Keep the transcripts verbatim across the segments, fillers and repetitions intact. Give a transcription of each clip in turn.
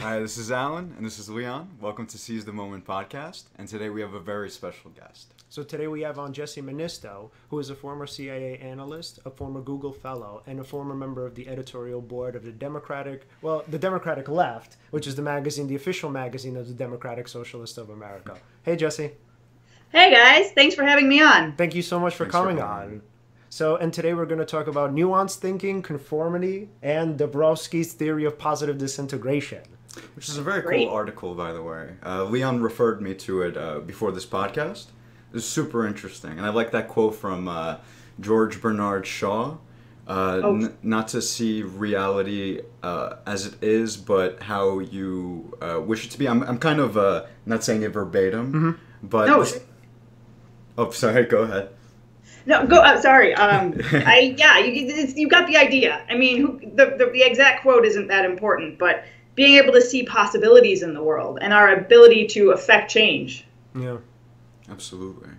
Hi, this is Alan, and this is Leon. Welcome to Seize the Moment podcast, and today we have a very special guest. So today we have on Jesse Mannisto, who is a former C I A analyst, a former Google fellow, and a former member of the editorial board of the Democratic, well, the Democratic Left, which is the magazine, the official magazine of the Democratic Socialists of America. Hey, Jesse. Hey, guys. Thanks for having me on. Thank you so much for Thanks coming for on. So, and today we're going to talk about nuanced thinking, conformity, and Dombrowski's theory of positive disintegration. Which is a very Great. cool article, by the way. Uh, Leon referred me to it uh, before this podcast. It's super interesting. And I like that quote from uh, George Bernard Shaw. Uh, oh. n- not to see reality uh, as it is, but how you uh, wish it to be. I'm, I'm kind of uh, not saying it verbatim, mm-hmm. but... No. This... Oh, sorry. Go ahead. No, go. I'm sorry. Um, I yeah, you, it's, you got the idea. I mean, who, the, the the exact quote isn't that important, but being able to see possibilities in the world and our ability to affect change. Yeah, absolutely.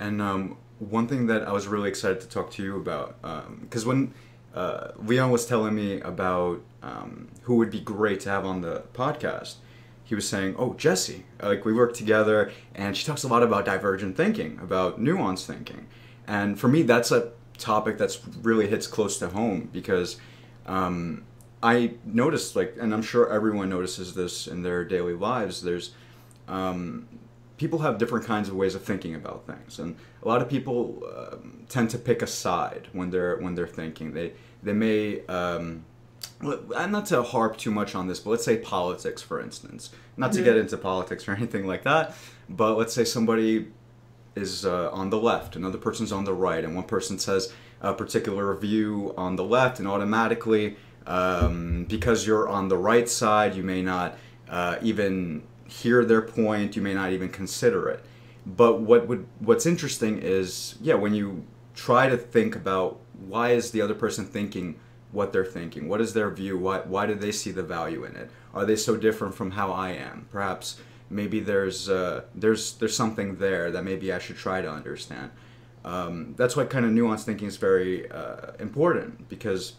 And um, one thing that I was really excited to talk to you about, because um, when uh, Leon was telling me about um, who would be great to have on the podcast, he was saying, "Oh, Jesse, like we work together, and she talks a lot about divergent thinking, about nuanced thinking." And for me, that's a topic that's really hits close to home because um, I noticed, like, and I'm sure everyone notices this in their daily lives, there's um, people have different kinds of ways of thinking about things. And a lot of people uh, tend to pick a side when they're when they're thinking. They, they may, um, not to harp too much on this, but let's say politics, for instance. Not to get into politics or anything like that, but let's say somebody is uh, on the left, another person's on the right, and one person says a particular view on the left, and automatically, um, because you're on the right side, you may not uh, even hear their point, you may not even consider it. But what would what's interesting is, yeah, when you try to think about why is the other person thinking what they're thinking, what is their view, why, why do they see the value in it? Are they so different from how I am? Perhaps maybe there's uh, there's there's something there that maybe I should try to understand. Um, that's why kind of nuanced thinking is very uh, important because,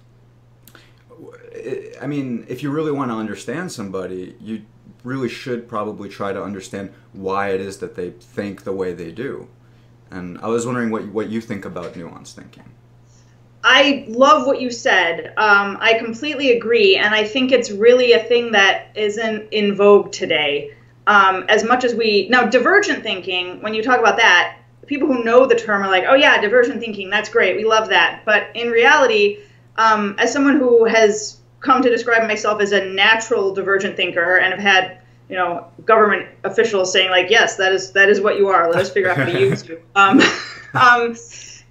it, I mean, if you really want to understand somebody, you really should probably try to understand why it is that they think the way they do. And I was wondering what what you think about nuanced thinking. I love what you said. Um, I completely agree, and I think it's really a thing that isn't in vogue today. Um, as much as we, now divergent thinking, when you talk about that, people who know the term are like, oh yeah, divergent thinking, that's great, we love that. But in reality, um, as someone who has come to describe myself as a natural divergent thinker and have had, you know, government officials saying like, yes, that is that is what you are, let us figure out how to use you. Um, um,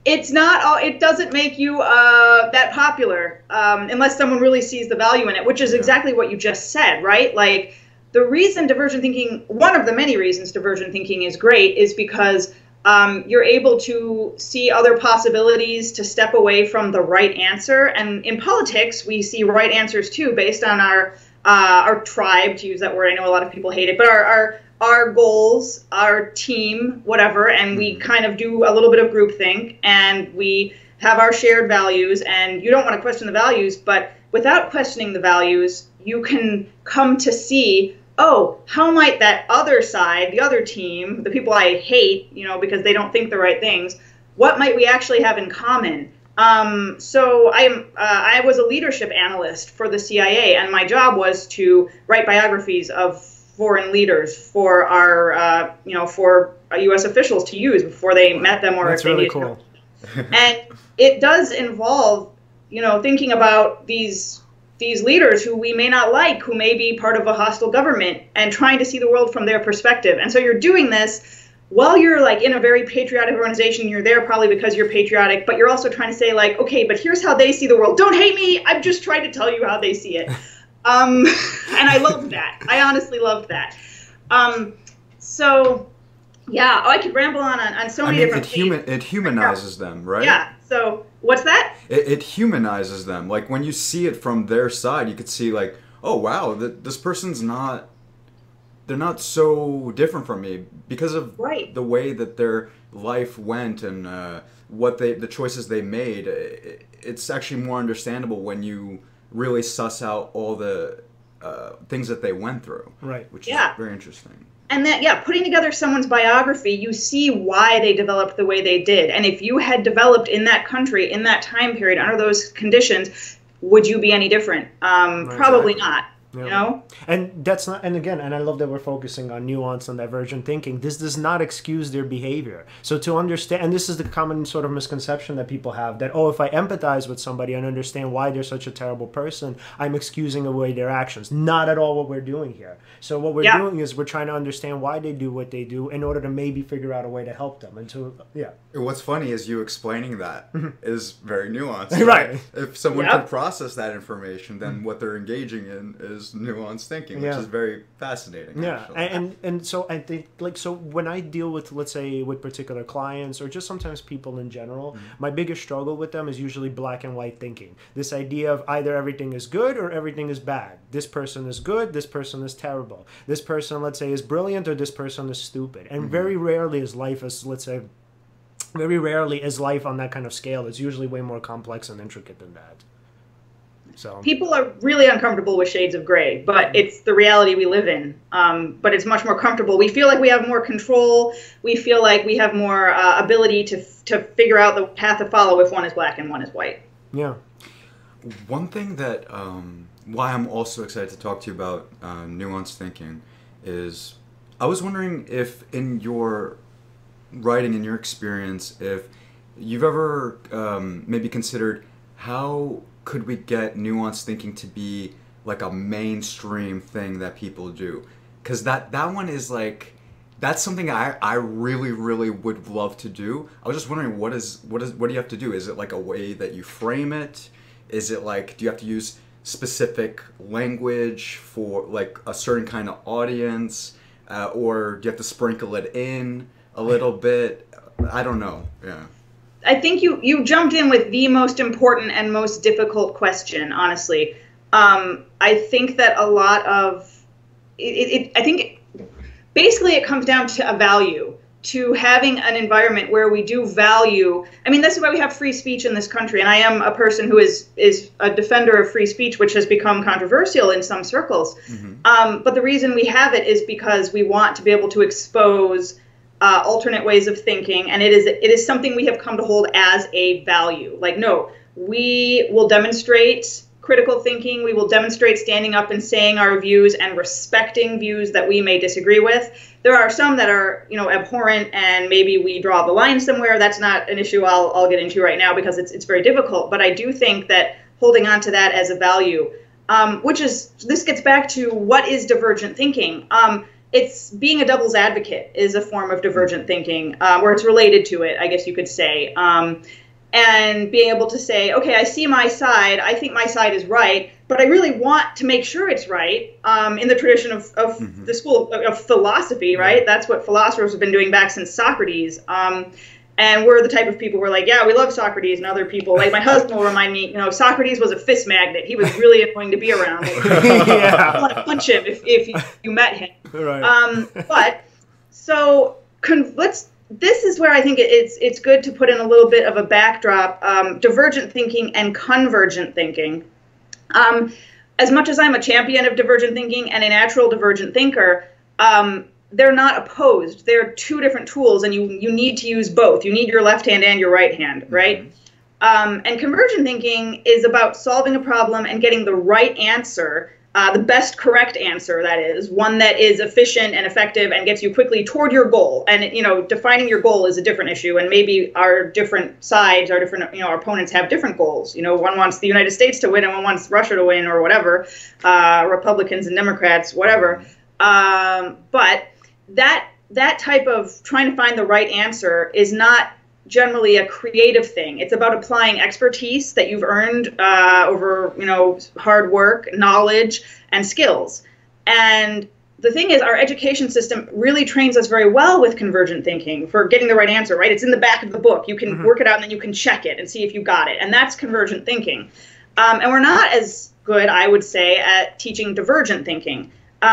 it's not, all, it doesn't make you uh, that popular um, unless someone really sees the value in it, which is exactly what you just said, right? Like, the reason divergent thinking, one of the many reasons divergent thinking is great is because um, you're able to see other possibilities, to step away from the right answer. And in politics, we see right answers too, based on our uh, our tribe, to use that word. I know a lot of people hate it, but our, our, our goals, our team, whatever, and we kind of do a little bit of groupthink and we have our shared values and you don't want to question the values, but without questioning the values, you can come to see, oh, how might that other side, the other team, the people I hate, you know, because they don't think the right things, what might we actually have in common? Um, so I'm, uh, I was a leadership analyst for the C I A, and my job was to write biographies of foreign leaders for our, uh, you know, for U S officials to use before they met them or That's if they really needed cool. them. And it does involve, you know, thinking about these these leaders who we may not like, who may be part of a hostile government, and trying to see the world from their perspective. And so you're doing this while you're like in a very patriotic organization. You're there probably because you're patriotic, but you're also trying to say like, okay, but here's how they see the world. Don't hate me. I'm just trying to tell you how they see it. Um, and I loved that. I honestly loved that. Um, so yeah, oh, I could ramble on on, on so many I mean, different it things. Human, it humanizes yeah. them, right? Yeah. So what's that? It, it humanizes them. Like when you see it from their side, you could see like, oh wow, th- this person's not, they're not so different from me because of right. the way that their life went and uh, what they, the choices they made. It, it's actually more understandable when you really suss out all the uh, things that they went through. Right. Which yeah. is very interesting. And that, yeah, putting together someone's biography, you see why they developed the way they did. And if you had developed in that country, in that time period, under those conditions, would you be any different? Um, right, probably exactly. not. Yeah. You know? And that's not, and again, and I love that we're focusing on nuance and divergent thinking. This does not excuse their behavior. So to understand, and this is the common sort of misconception that people have, that, oh, if I empathize with somebody and understand why they're such a terrible person, I'm excusing away their actions. Not at all what we're doing here. So what we're yeah. doing is we're trying to understand why they do what they do in order to maybe figure out a way to help them. And to, yeah. What's funny is you explaining that is very nuanced. Right. right. If someone yeah. can process that information, then what they're engaging in is nuanced thinking, which yeah. is very fascinating. Yeah, and, and and so I think, like, so when I deal with, let's say, with particular clients or just sometimes people in general, mm-hmm. my biggest struggle with them is usually black and white thinking. This idea of either everything is good or everything is bad. This person is good, this person is terrible. This person, let's say, is brilliant or this person is stupid. And mm-hmm. very rarely is life as, let's say, very rarely is life on that kind of scale. It's usually way more complex and intricate than that. So. People are really uncomfortable with shades of gray, but it's the reality we live in. Um, but it's much more comfortable. We feel like we have more control. We feel like we have more uh, ability to, to figure out the path to follow if one is black and one is white. Yeah. One thing that um, why I'm also excited to talk to you about uh, nuanced thinking is I was wondering if in your writing, in your experience, if you've ever um, maybe considered how... could we get nuanced thinking to be like a mainstream thing that people do? Because that, that one is like, that's something I, I really, really would love to do. I was just wondering, what is what is what do you have to do? Is it like a way that you frame it? Is it like, do you have to use specific language for like a certain kind of audience? Uh, or do you have to sprinkle it in a little bit? I don't know, yeah. I think you, you jumped in with the most important and most difficult question, honestly. Um, I think that a lot of, it, it, I think basically it comes down to a value, to having an environment where we do value. I mean, this is why we have free speech in this country. And I am a person who is, is a defender of free speech, which has become controversial in some circles. Mm-hmm. Um, but the reason we have it is because we want to be able to expose Uh, alternate ways of thinking, and it is it is something we have come to hold as a value. Like, no, we will demonstrate critical thinking, we will demonstrate standing up and saying our views and respecting views that we may disagree with. There are some that are, you know, abhorrent, and maybe we draw the line somewhere. That's not an issue I'll, I'll get into right now because it's, it's very difficult, but I do think that holding on to that as a value, um, which is, this gets back to what is divergent thinking. Um, It's being a devil's advocate is a form of divergent thinking, uh, or it's related to it, I guess you could say. Um, and being able to say, okay, I see my side, I think my side is right, but I really want to make sure it's right, um, in the tradition of, of mm-hmm. the school of, of philosophy, right? That's what philosophers have been doing back since Socrates. Um, and we're the type of people who are like, yeah, we love Socrates and other people. Like, my husband will remind me, you know, Socrates was a fist magnet. He was really annoying to be around. Like, yeah. I want to punch him if, if you, you met him. Right. Um, but so con let's, this is where I think it, it's, it's good to put in a little bit of a backdrop, um, divergent thinking and convergent thinking. Um, as much as I'm a champion of divergent thinking and a natural divergent thinker, um, they're not opposed. They're two different tools, and you, you need to use both. You need your left hand and your right hand, right? Mm-hmm. um, and convergent thinking is about solving a problem and getting the right answer. Uh, the best correct answer, that is, one that is efficient and effective and gets you quickly toward your goal. And, you know, defining your goal is a different issue. And maybe our different sides, our different, you know, our opponents have different goals. You know, one wants the United States to win and one wants Russia to win or whatever, uh, Republicans and Democrats, whatever. Um, but that that type of trying to find the right answer is not generally a creative thing. It's about applying expertise that you've earned uh, over, you know, hard work, knowledge, and skills. And the thing is, our education system really trains us very well with convergent thinking for getting the right answer, right? It's in the back of the book. You can mm-hmm. work it out, and then you can check it and see if you got it. And that's convergent thinking. Um, and we're not as good, I would say, at teaching divergent thinking,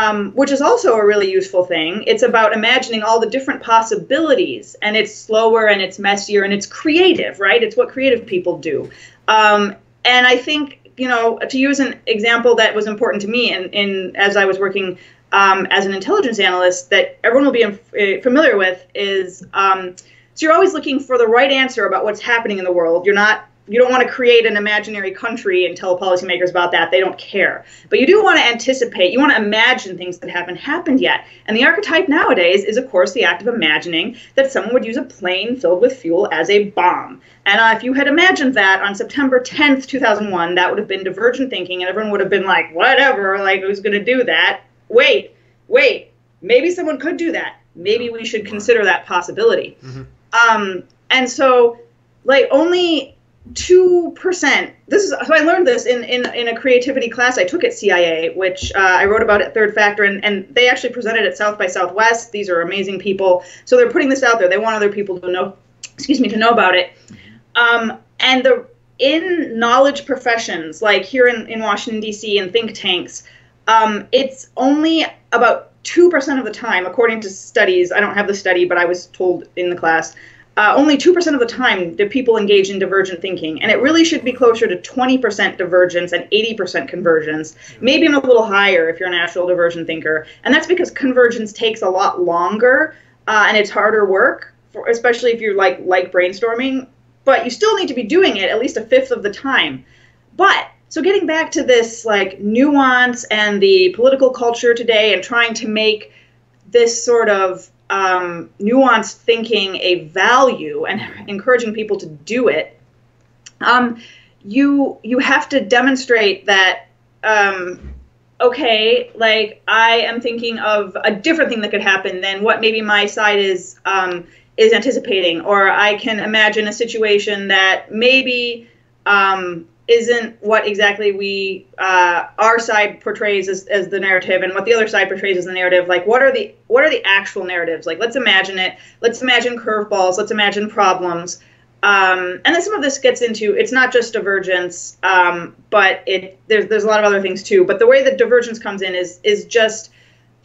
Um, which is also a really useful thing. It's about imagining all the different possibilities, and it's slower and it's messier and it's creative, right? It's what creative people do. Um, and I think, you know, to use an example that was important to me in, in as I was working um, as an intelligence analyst that everyone will be in, uh, familiar with is, um, so you're always looking for the right answer about what's happening in the world. You're not, you don't want to create an imaginary country and tell policymakers about that. They don't care. But you do want to anticipate. You want to imagine things that haven't happened yet. And the archetype nowadays is, of course, the act of imagining that someone would use a plane filled with fuel as a bomb. And uh, if you had imagined that on September tenth, two thousand one, that would have been divergent thinking, and everyone would have been like, whatever, like, who's going to do that? Wait, wait, maybe someone could do that. Maybe we should consider that possibility. Mm-hmm. Um, and so, like, only... two percent. This is so I learned this in, in, in a creativity class I took at C I A, which uh, I wrote about at Third Factor, and, and they actually presented at South by Southwest. These are amazing people. So they're putting this out there. They want other people to know, excuse me, to know about it. Um, and the in knowledge professions, like here in, in Washington, D C and think tanks, um, it's only about two percent of the time, according to studies. I don't have the study, but I was told in the class, Uh, only two percent of the time do people engage in divergent thinking, and it really should be closer to twenty percent divergence and eighty percent convergence, maybe even a little higher if you're a natural divergent thinker. And that's because convergence takes a lot longer uh, and it's harder work, for, especially if you're like, like brainstorming, but you still need to be doing it at least a fifth of the time. But so getting back to this like nuance and the political culture today and trying to make this sort of Um, nuanced thinking a value and encouraging people to do it, um, you you have to demonstrate that, um, okay, like I am thinking of a different thing that could happen than what maybe my side is, um, is anticipating, or I can imagine a situation that maybe um, isn't what exactly we, uh, our side portrays as, as the narrative and what the other side portrays as the narrative. Like what are the, what are the actual narratives? Like, let's imagine it. Let's imagine curveballs. Let's imagine problems. Um, and then some of this gets into, it's not just divergence, um, but it, there's, there's a lot of other things too. But the way that divergence comes in is, is just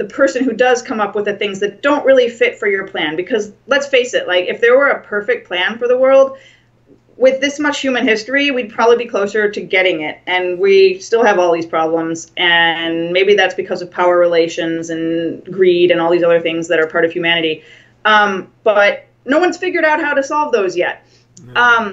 the person who does come up with the things that don't really fit for your plan. Because let's face it, like if there were a perfect plan for the world, with this much human history, we'd probably be closer to getting it. And we still have all these problems. And maybe that's because of power relations and greed and all these other things that are part of humanity. Um, but no one's figured out how to solve those yet. Mm-hmm. Um,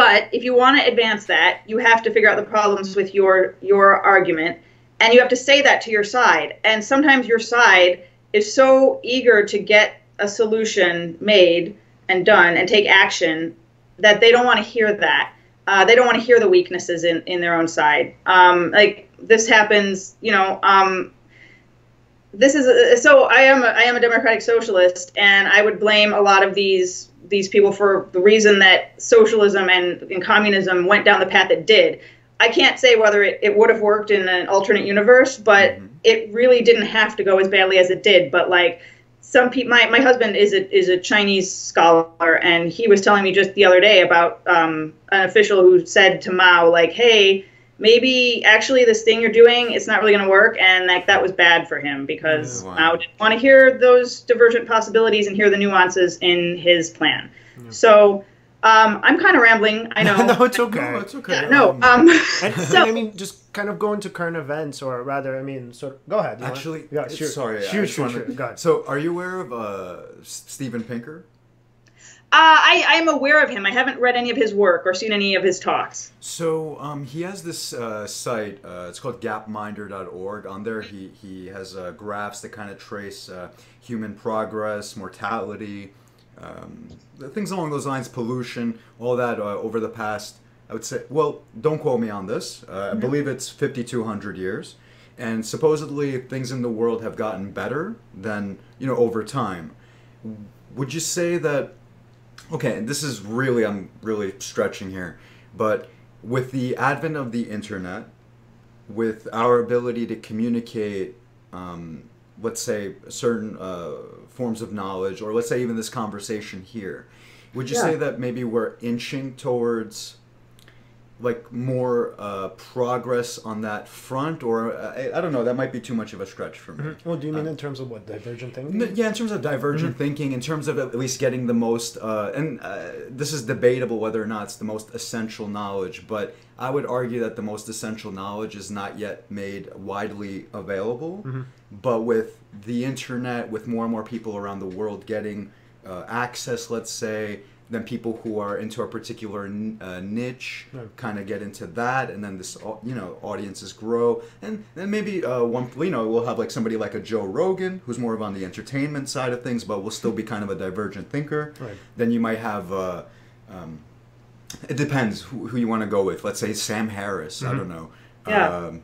but if you want to advance that, you have to figure out the problems with your, your argument. And you have to say that to your side. And sometimes your side is so eager to get a solution made and done and take action that they don't want to hear that. Uh, they don't want to hear the weaknesses in, in their own side. Um, like this happens, you know, um, this is, a, so I am, a, I am a democratic socialist, and I would blame a lot of these, these people for the reason that socialism and, and communism went down the path it did. I can't say whether it, it would have worked in an alternate universe, but mm-hmm. it really didn't have to go as badly as it did. But like, Some people, my, my husband is a, is a Chinese scholar, and he was telling me just the other day about um, an official who said to Mao, like, hey, maybe actually this thing you're doing, it's not really going to work. And like that was bad for him because oh, wow. Mao didn't want to hear those divergent possibilities and hear the nuances in his plan. Yeah. So um, I'm kind of rambling. I know. No, it's okay. It's okay. Yeah, no. Um, and, so, I mean, just. Kind of go into current events, or rather, I mean, sort of, go ahead. Actually, yeah, sure. Sorry, sure, sure, sure. Go ahead. So, are you aware of uh, Steven Pinker? Uh, I am aware of him. I haven't read any of his work or seen any of his talks. So, um, he has this uh, site. Uh, it's called gap minder dot org. On there, he he has uh, graphs that kind of trace uh, human progress, mortality, um, things along those lines, pollution, all that uh, over the past. I would say, well, don't quote me on this. Uh, I believe it's fifty-two hundred years. And supposedly things in the world have gotten better than, you know, over time. Would you say that, okay, this is really, I'm really stretching here, but with the advent of the internet, with our ability to communicate, um, let's say, certain uh, forms of knowledge, or let's say even this conversation here, would you yeah. say that maybe we're inching towards like more uh, progress on that front, or uh, I, I don't know. That might be too much of a stretch for me. Mm-hmm. Well, do you mean uh, in terms of what, divergent thinking? Yeah, in terms of divergent mm-hmm. thinking, in terms of at least getting the most, uh, and uh, this is debatable whether or not it's the most essential knowledge, but I would argue that the most essential knowledge is not yet made widely available, mm-hmm. but with the internet, with more and more people around the world getting uh, access, let's say, then people who are into a particular uh, niche no. kind of get into that, and then this, you know, audiences grow, and then maybe uh, one, you know, we'll have like somebody like a Joe Rogan, who's more of on the entertainment side of things, but will still be kind of a divergent thinker. Right. Then you might have, uh, um, it depends who, who you want to go with. Let's say Sam Harris. Mm-hmm. I don't know. Yeah. Um,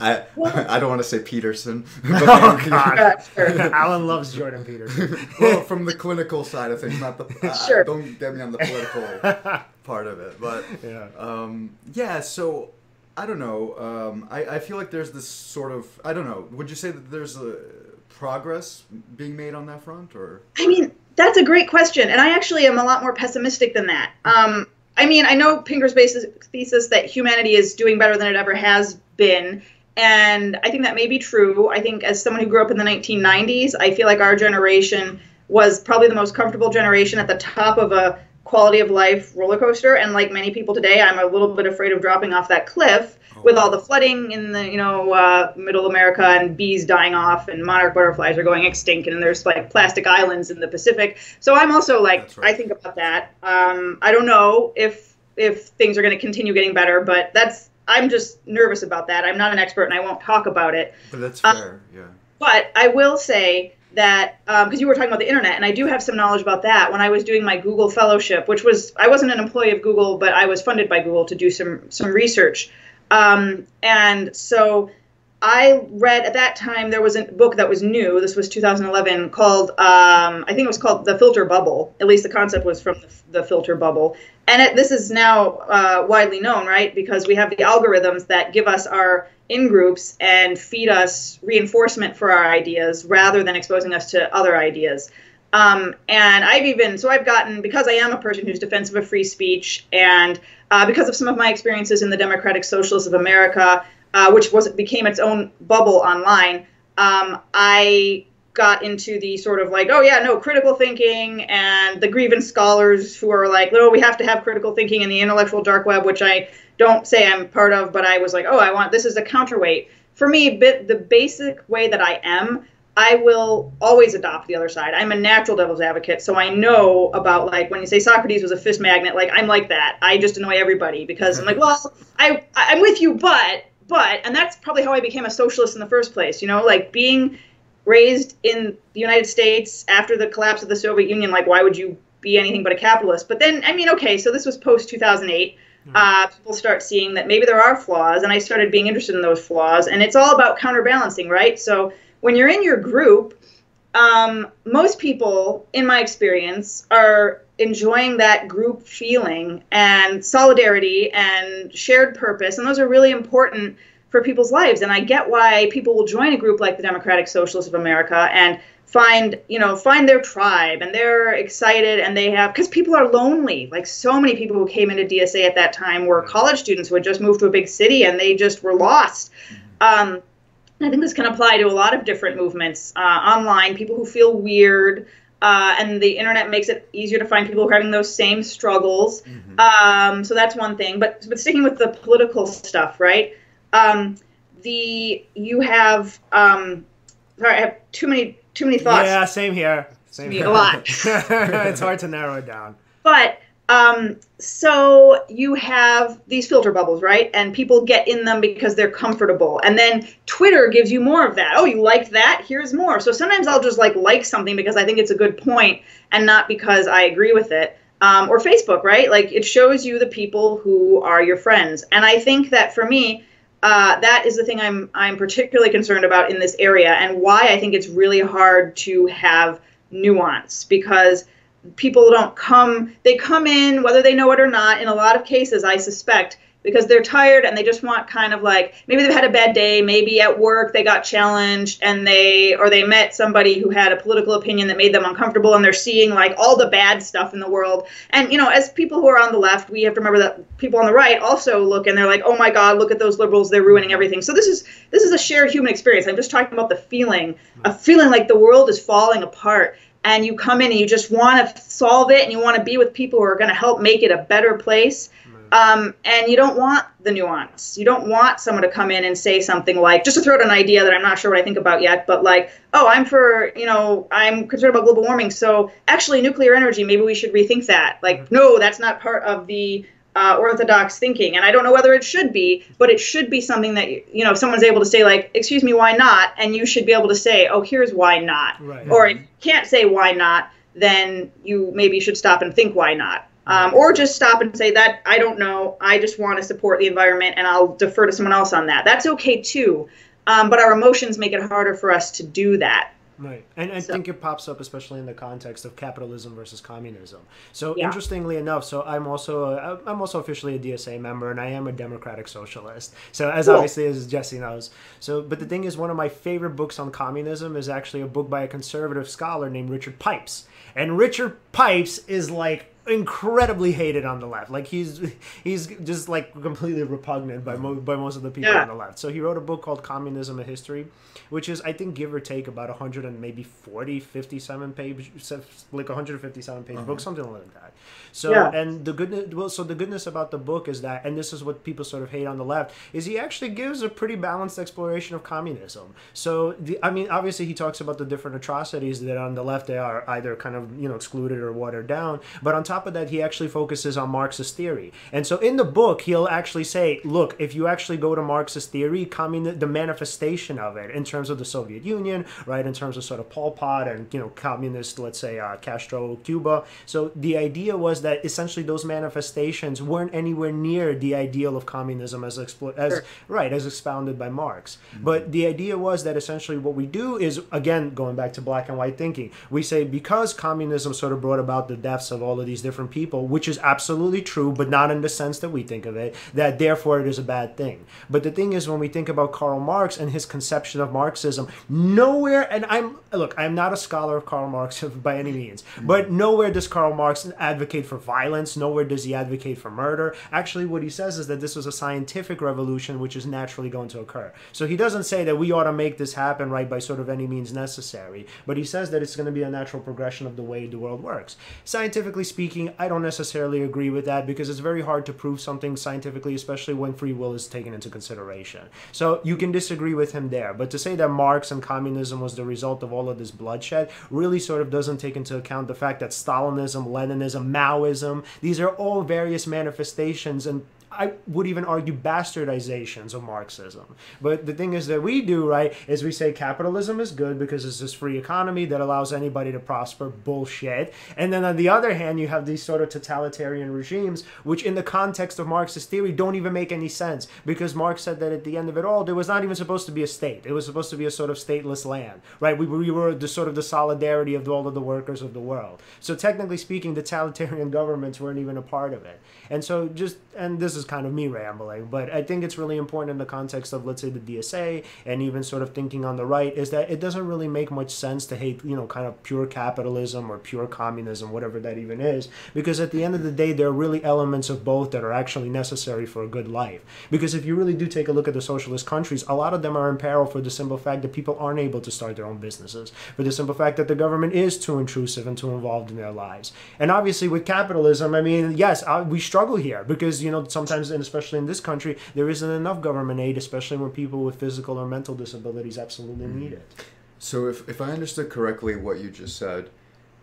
I what? I don't want to say Peterson. But oh God! Yeah, sure. Alan loves Jordan Peterson. Well, from the clinical side of things, not the uh, sure. Don't get me on the political part of it, but yeah, um, yeah. So I don't know. Um, I I feel like there's this sort of I don't know. Would you say that there's a progress being made on that front, or? I mean, that's a great question, and I actually am a lot more pessimistic than that. Um, I mean, I know Pinker's basic thesis that humanity is doing better than it ever has been, and I think that may be true. I think as someone who grew up in the nineteen nineties, I feel like our generation was probably the most comfortable generation at the top of a quality of life roller coaster, and like many people today, I'm a little bit afraid of dropping off that cliff oh. with all the flooding in the, you know, uh, middle America, and bees dying off, and monarch butterflies are going extinct, and there's like plastic islands in the Pacific. So I'm also like, right. I think about that. Um, I don't know if if things are going to continue getting better, but that's I'm just nervous about that. I'm not an expert, and I won't talk about it. But that's fair, um, yeah. But I will say that, because um, you were talking about the internet, and I do have some knowledge about that. When I was doing my Google fellowship, which was, I wasn't an employee of Google, but I was funded by Google to do some, some research. Um, and so I read, at that time, there was a book that was new, this was two thousand eleven, called, um, I think it was called The Filter Bubble. At least the concept was from The, the Filter Bubble. And it, this is now uh, widely known, right? Because we have the algorithms that give us our in-groups and feed us reinforcement for our ideas rather than exposing us to other ideas. Um, and I've even, so I've gotten, because I am a person who's defensive of free speech, and uh, because of some of my experiences in the Democratic Socialists of America, uh, which was became its own bubble online, um, I... got into the sort of like, oh yeah, no, critical thinking, and the grievance scholars who are like, no, we have to have critical thinking in the intellectual dark web, which I don't say I'm part of, but I was like, oh, I want, this is a counterweight. For me, bit, the basic way that I am, I will always adopt the other side. I'm a natural devil's advocate, so I know about, like, when you say Socrates was a fist magnet, like, I'm like that. I just annoy everybody because I'm like, well, I, I'm with you, but, but, and that's probably how I became a socialist in the first place, you know, like being raised in the United States after the collapse of the Soviet Union, like, why would you be anything but a capitalist? But then, I mean, okay, so this was post two thousand eight. Mm-hmm. uh, people start seeing that maybe there are flaws, and I started being interested in those flaws, and it's all about counterbalancing, right? So when you're in your group, um, most people, in my experience, are enjoying that group feeling and solidarity and shared purpose, and those are really important for people's lives. And I get why people will join a group like the Democratic Socialists of America and find, you know, find their tribe, and they're excited, and they have, because people are lonely. Like, so many people who came into D S A at that time were college students who had just moved to a big city, and they just were lost. Um, I think this can apply to a lot of different movements uh, online, people who feel weird. Uh, and the internet makes it easier to find people who are having those same struggles. Mm-hmm. Um, so that's one thing. But, but sticking with the political stuff, right? Um, the, you have, um, sorry, I have too many, too many thoughts. Yeah, same here. Same here. A lot. It's hard to narrow it down. But, um, so you have these filter bubbles, right? And people get in them because they're comfortable. And then Twitter gives you more of that. Oh, you liked that? Here's more. So sometimes I'll just like, like something because I think it's a good point and not because I agree with it. Um, or Facebook, right? Like, it shows you the people who are your friends. And I think that for me, Uh, that is the thing I'm I'm particularly concerned about in this area, and why I think it's really hard to have nuance, because people don't come, they come in, whether they know it or not, in a lot of cases, I suspect, because they're tired and they just want kind of like, maybe they've had a bad day, maybe at work they got challenged and they, or they met somebody who had a political opinion that made them uncomfortable, and they're seeing like all the bad stuff in the world. And, you know, as people who are on the left, we have to remember that people on the right also look and they're like, oh my God, look at those liberals, they're ruining everything. So this is, this is a shared human experience. I'm just talking about the feeling, a feeling like the world is falling apart. And you come in and you just want to solve it, and you want to be with people who are going to help make it a better place. Um, and you don't want the nuance. You don't want someone to come in and say something like, just to throw out an idea that I'm not sure what I think about yet, but like, oh, I'm for, you know, I'm concerned about global warming, so actually nuclear energy, maybe we should rethink that. Like, no, that's not part of the uh, orthodox thinking. And I don't know whether it should be, but it should be something that, you know, someone's able to say like, excuse me, why not? And you should be able to say, oh, here's why not. Right. Or if you can't say why not, then you maybe should stop and think why not. Um, or just stop and say that, I don't know, I just want to support the environment and I'll defer to someone else on that. That's okay too, um, but our emotions make it harder for us to do that. Right. And I so. think it pops up, especially in the context of capitalism versus communism. So yeah. Interestingly enough, so I'm also a, I'm also officially a D S A member, and I am a Democratic Socialist. So as cool. obviously as Jesse knows. So, but the thing is, one of my favorite books on communism is actually a book by a conservative scholar named Richard Pipes. And Richard Pipes is like incredibly hated on the left. Like he's he's just like completely repugnant by mo by most of the people yeah. on the left. So he wrote a book called Communism: A History, which is, I think, give or take about one hundred and maybe forty, fifty-seven page, like one hundred fifty-seven page mm-hmm. book, something like that. So yeah. and the goodness, well, so the goodness about the book is that, and this is what people sort of hate on the left, is he actually gives a pretty balanced exploration of communism. So the, I mean, obviously he talks about the different atrocities that on the left they are either kind of, you know, excluded or watered down, but on top top of that, he actually focuses on Marxist theory. And so in the book, he'll actually say, look, if you actually go to Marxist theory, communi- the manifestation of it in terms of the Soviet Union, right, in terms of sort of Pol Pot and, you know, communist, let's say, uh, Castro, Cuba. So the idea was that essentially those manifestations weren't anywhere near the ideal of communism as, explo- as sure. right, as expounded by Marx. Mm-hmm. But the idea was that essentially what we do is, again, going back to black and white thinking, we say because communism sort of brought about the deaths of all of these different people, which is absolutely true, but not in the sense that we think of it, that therefore it is a bad thing. But the thing is, when we think about Karl Marx and his conception of Marxism, nowhere, and I'm, look, I'm not a scholar of Karl Marx by any means, but nowhere does Karl Marx advocate for violence, nowhere does he advocate for murder. Actually, what he says is that this was a scientific revolution, which is naturally going to occur. So he doesn't say that we ought to make this happen, right, by sort of any means necessary, but he says that it's going to be a natural progression of the way the world works. Scientifically speaking, I don't necessarily agree with that, because it's very hard to prove something scientifically, especially when free will is taken into consideration. So you can disagree with him there, but to say that Marx and communism was the result of all of this bloodshed really sort of doesn't take into account the fact that Stalinism, Leninism, Maoism, these are all various manifestations and I would even argue bastardizations of Marxism. But the thing is that we do, right, is we say capitalism is good because it's this free economy that allows anybody to prosper. Bullshit. And then on the other hand, you have these sort of totalitarian regimes, which in the context of Marxist theory don't even make any sense, because Marx said that at the end of it all, there was not even supposed to be a state. It was supposed to be a sort of stateless land, right? We, we were the sort of the solidarity of all of the workers of the world. So technically speaking, the totalitarian governments weren't even a part of it. And so just, and this is kind of me rambling, but I think it's really important in the context of, let's say, the D S A and even sort of thinking on the right, is that it doesn't really make much sense to hate, you know, kind of pure capitalism or pure communism, whatever that even is, because at the end of the day, there are really elements of both that are actually necessary for a good life. Because if you really do take a look at the socialist countries, a lot of them are in peril for the simple fact that people aren't able to start their own businesses, for the simple fact that the government is too intrusive and too involved in their lives. And obviously with capitalism, I mean, yes, I, we struggle here because, you know, sometimes and especially in this country, there isn't enough government aid, especially when people with physical or mental disabilities absolutely need it. So if, if I understood correctly what you just said,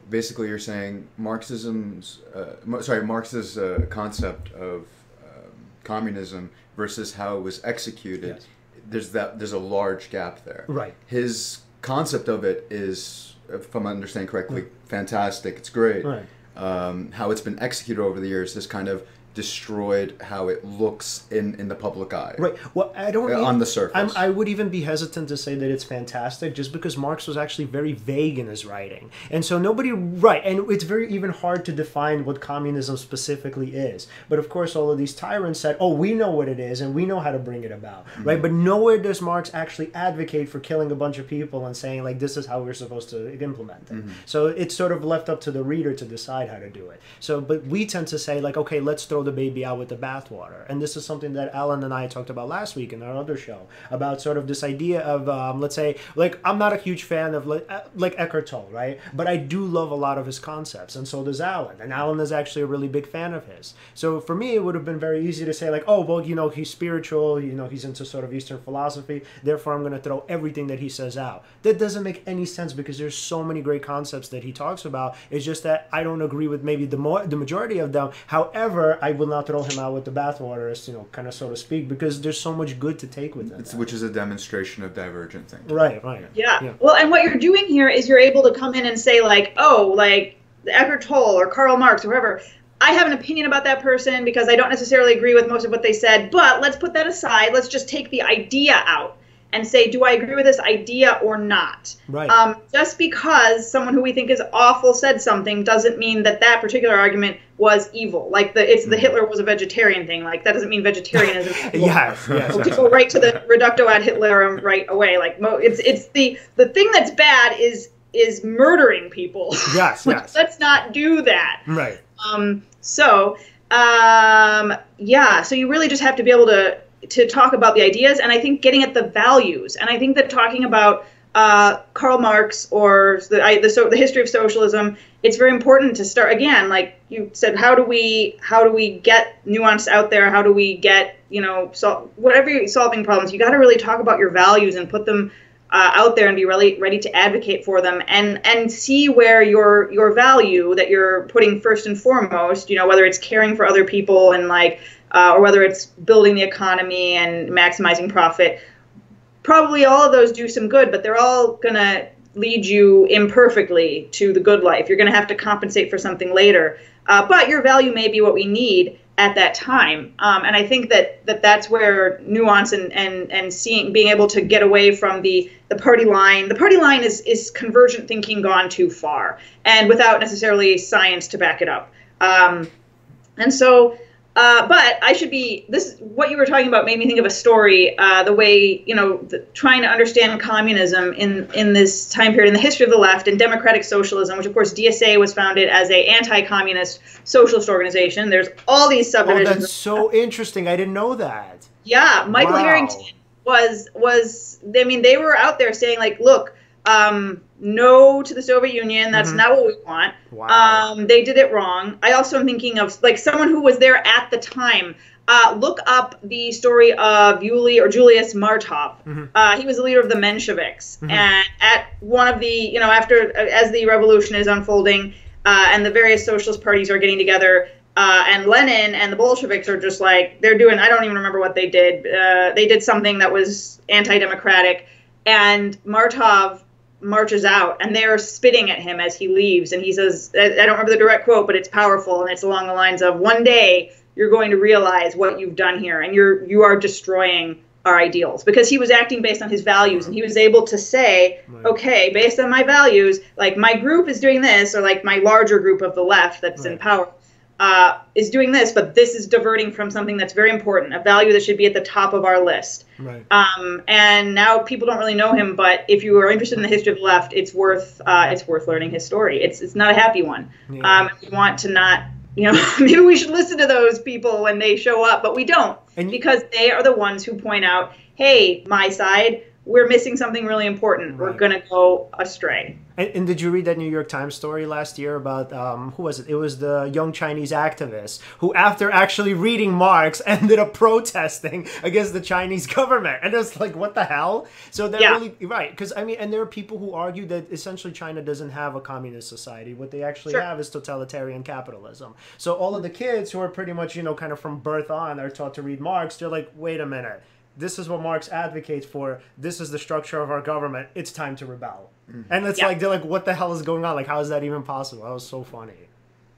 basically you're saying Marxism's, uh, sorry, Marx's uh, concept of um, communism versus how it was executed, yes. there's, that, there's a large gap there. Right. His concept of it is, if I'm understanding correctly, mm. fantastic, it's great. Right. Um, how it's been executed over the years, this kind of destroyed how it looks in in the public eye. Right. Well, I don't even, on the surface. I'm, I would even be hesitant to say that it's fantastic, just because Marx was actually very vague in his writing, and so nobody right. And it's very even hard to define what communism specifically is. But of course, all of these tyrants said, "Oh, we know what it is, and we know how to bring it about." Mm-hmm. Right. But nowhere does Marx actually advocate for killing a bunch of people and saying like, "This is how we're supposed to implement it." Mm-hmm. So it's sort of left up to the reader to decide how to do it. So, but we tend to say like, "Okay, let's throw the baby out with the bathwater," and this is something that Alan and I talked about last week in our other show about sort of this idea of um, let's say like I'm not a huge fan of like, uh, like Eckhart Tolle, right? But I do love a lot of his concepts, and so does Alan, and Alan is actually a really big fan of his. So for me it would have been very easy to say like, oh well, you know, he's spiritual, you know, he's into sort of Eastern philosophy, therefore I'm going to throw everything that he says out. That doesn't make any sense because there's so many great concepts that he talks about. It's just that I don't agree with maybe the, mo the majority of them. However, I I will not throw him out with the bathwater, as you know, kind of so to speak, because there's so much good to take with it. Which is a demonstration of divergent thinking. Right, right. Yeah. yeah. Well, and what you're doing here is you're able to come in and say like, oh, like Eckhart Tolle or Karl Marx or whoever, I have an opinion about that person because I don't necessarily agree with most of what they said, but let's put that aside. Let's just take the idea out and say, do I agree with this idea or not? Right. Um, just because someone who we think is awful said something doesn't mean that that particular argument was evil. Like the it's mm. the Hitler was a vegetarian thing. Like that doesn't mean vegetarianism. yeah, yeah. We'll go right to the reducto ad Hitlerum right away. Like mo it's it's the the thing that's bad is is murdering people. Yes, like, yes. Let's not do that. Right. Um. So, um. Yeah. So you really just have to be able to. to talk about the ideas, and I think getting at the values, and I think that talking about uh, Karl Marx or the I, the, so, the history of socialism, it's very important to start again. Like you said, how do we how do we get nuance out there? How do we get you know sol whatever you're solving problems? You got to really talk about your values and put them uh, out there and be really ready to advocate for them, and and see where your your value that you're putting first and foremost. You know, whether it's caring for other people and like. Uh, or whether it's building the economy and maximizing profit, probably all of those do some good, but they're all going to lead you imperfectly to the good life. You're going to have to compensate for something later, uh, but your value may be what we need at that time. Um, and I think that, that that's where nuance and, and, and seeing, being able to get away from the, the party line. The party line is, is convergent thinking gone too far and without necessarily science to back it up. Um, and so... Uh, but I should be, this, what you were talking about made me think of a story, uh, the way, you know, the, trying to understand communism in, in this time period, in the history of the left and democratic socialism, which of course D S A was founded as a anti-communist socialist organization. There's all these subdivisions. Oh, that's so interesting. I didn't know that. Yeah. Michael wow. Harrington was, was, I mean, they were out there saying like, look, um, no to the Soviet Union. That's mm-hmm. not what we want. Wow. Um, they did it wrong. I also am thinking of like someone who was there at the time. Uh, look up the story of Yuli or Julius Martov. Mm-hmm. uh, he was the leader of the Mensheviks, mm-hmm. and at one of the you know after as the revolution is unfolding uh, and the various socialist parties are getting together. Uh, and Lenin and the Bolsheviks are just like they're doing. I don't even remember what they did. Uh, they did something that was anti-democratic, and Martov marches out and they're spitting at him as he leaves, and he says, I don't remember the direct quote, but it's powerful, and it's along the lines of, one day you're going to realize what you've done here, and you're you are destroying our ideals, because he was acting based on his values, and he was able to say, okay, based on my values, like my group is doing this, or like my larger group of the left that's right. in power uh is doing this, but this is diverting from something that's very important, a value that should be at the top of our list. Right. Um, and now people don't really know him, but if you are interested in the history of the left, it's worth uh, it's worth learning his story. It's it's not a happy one. Yeah. Um, we want to not, you know, maybe we should listen to those people when they show up, but we don't, and because they are the ones who point out, hey, my side, we're missing something really important. Right. We're gonna go astray. And, and did you read that New York Times story last year about, um, who was it? It was the young Chinese activist who, after actually reading Marx, ended up protesting against the Chinese government. And it's like, what the hell? So they're yeah. really, right. Because, I mean, and there are people who argue that essentially China doesn't have a communist society. What they actually sure. have is totalitarian capitalism. So all of the kids who are pretty much, you know, kind of from birth on are taught to read Marx, they're like, wait a minute. This is what Marx advocates for. This is the structure of our government. It's time to rebel. Mm-hmm. And it's yeah. like, they're like, what the hell is going on? Like, how is that even possible? That was so funny.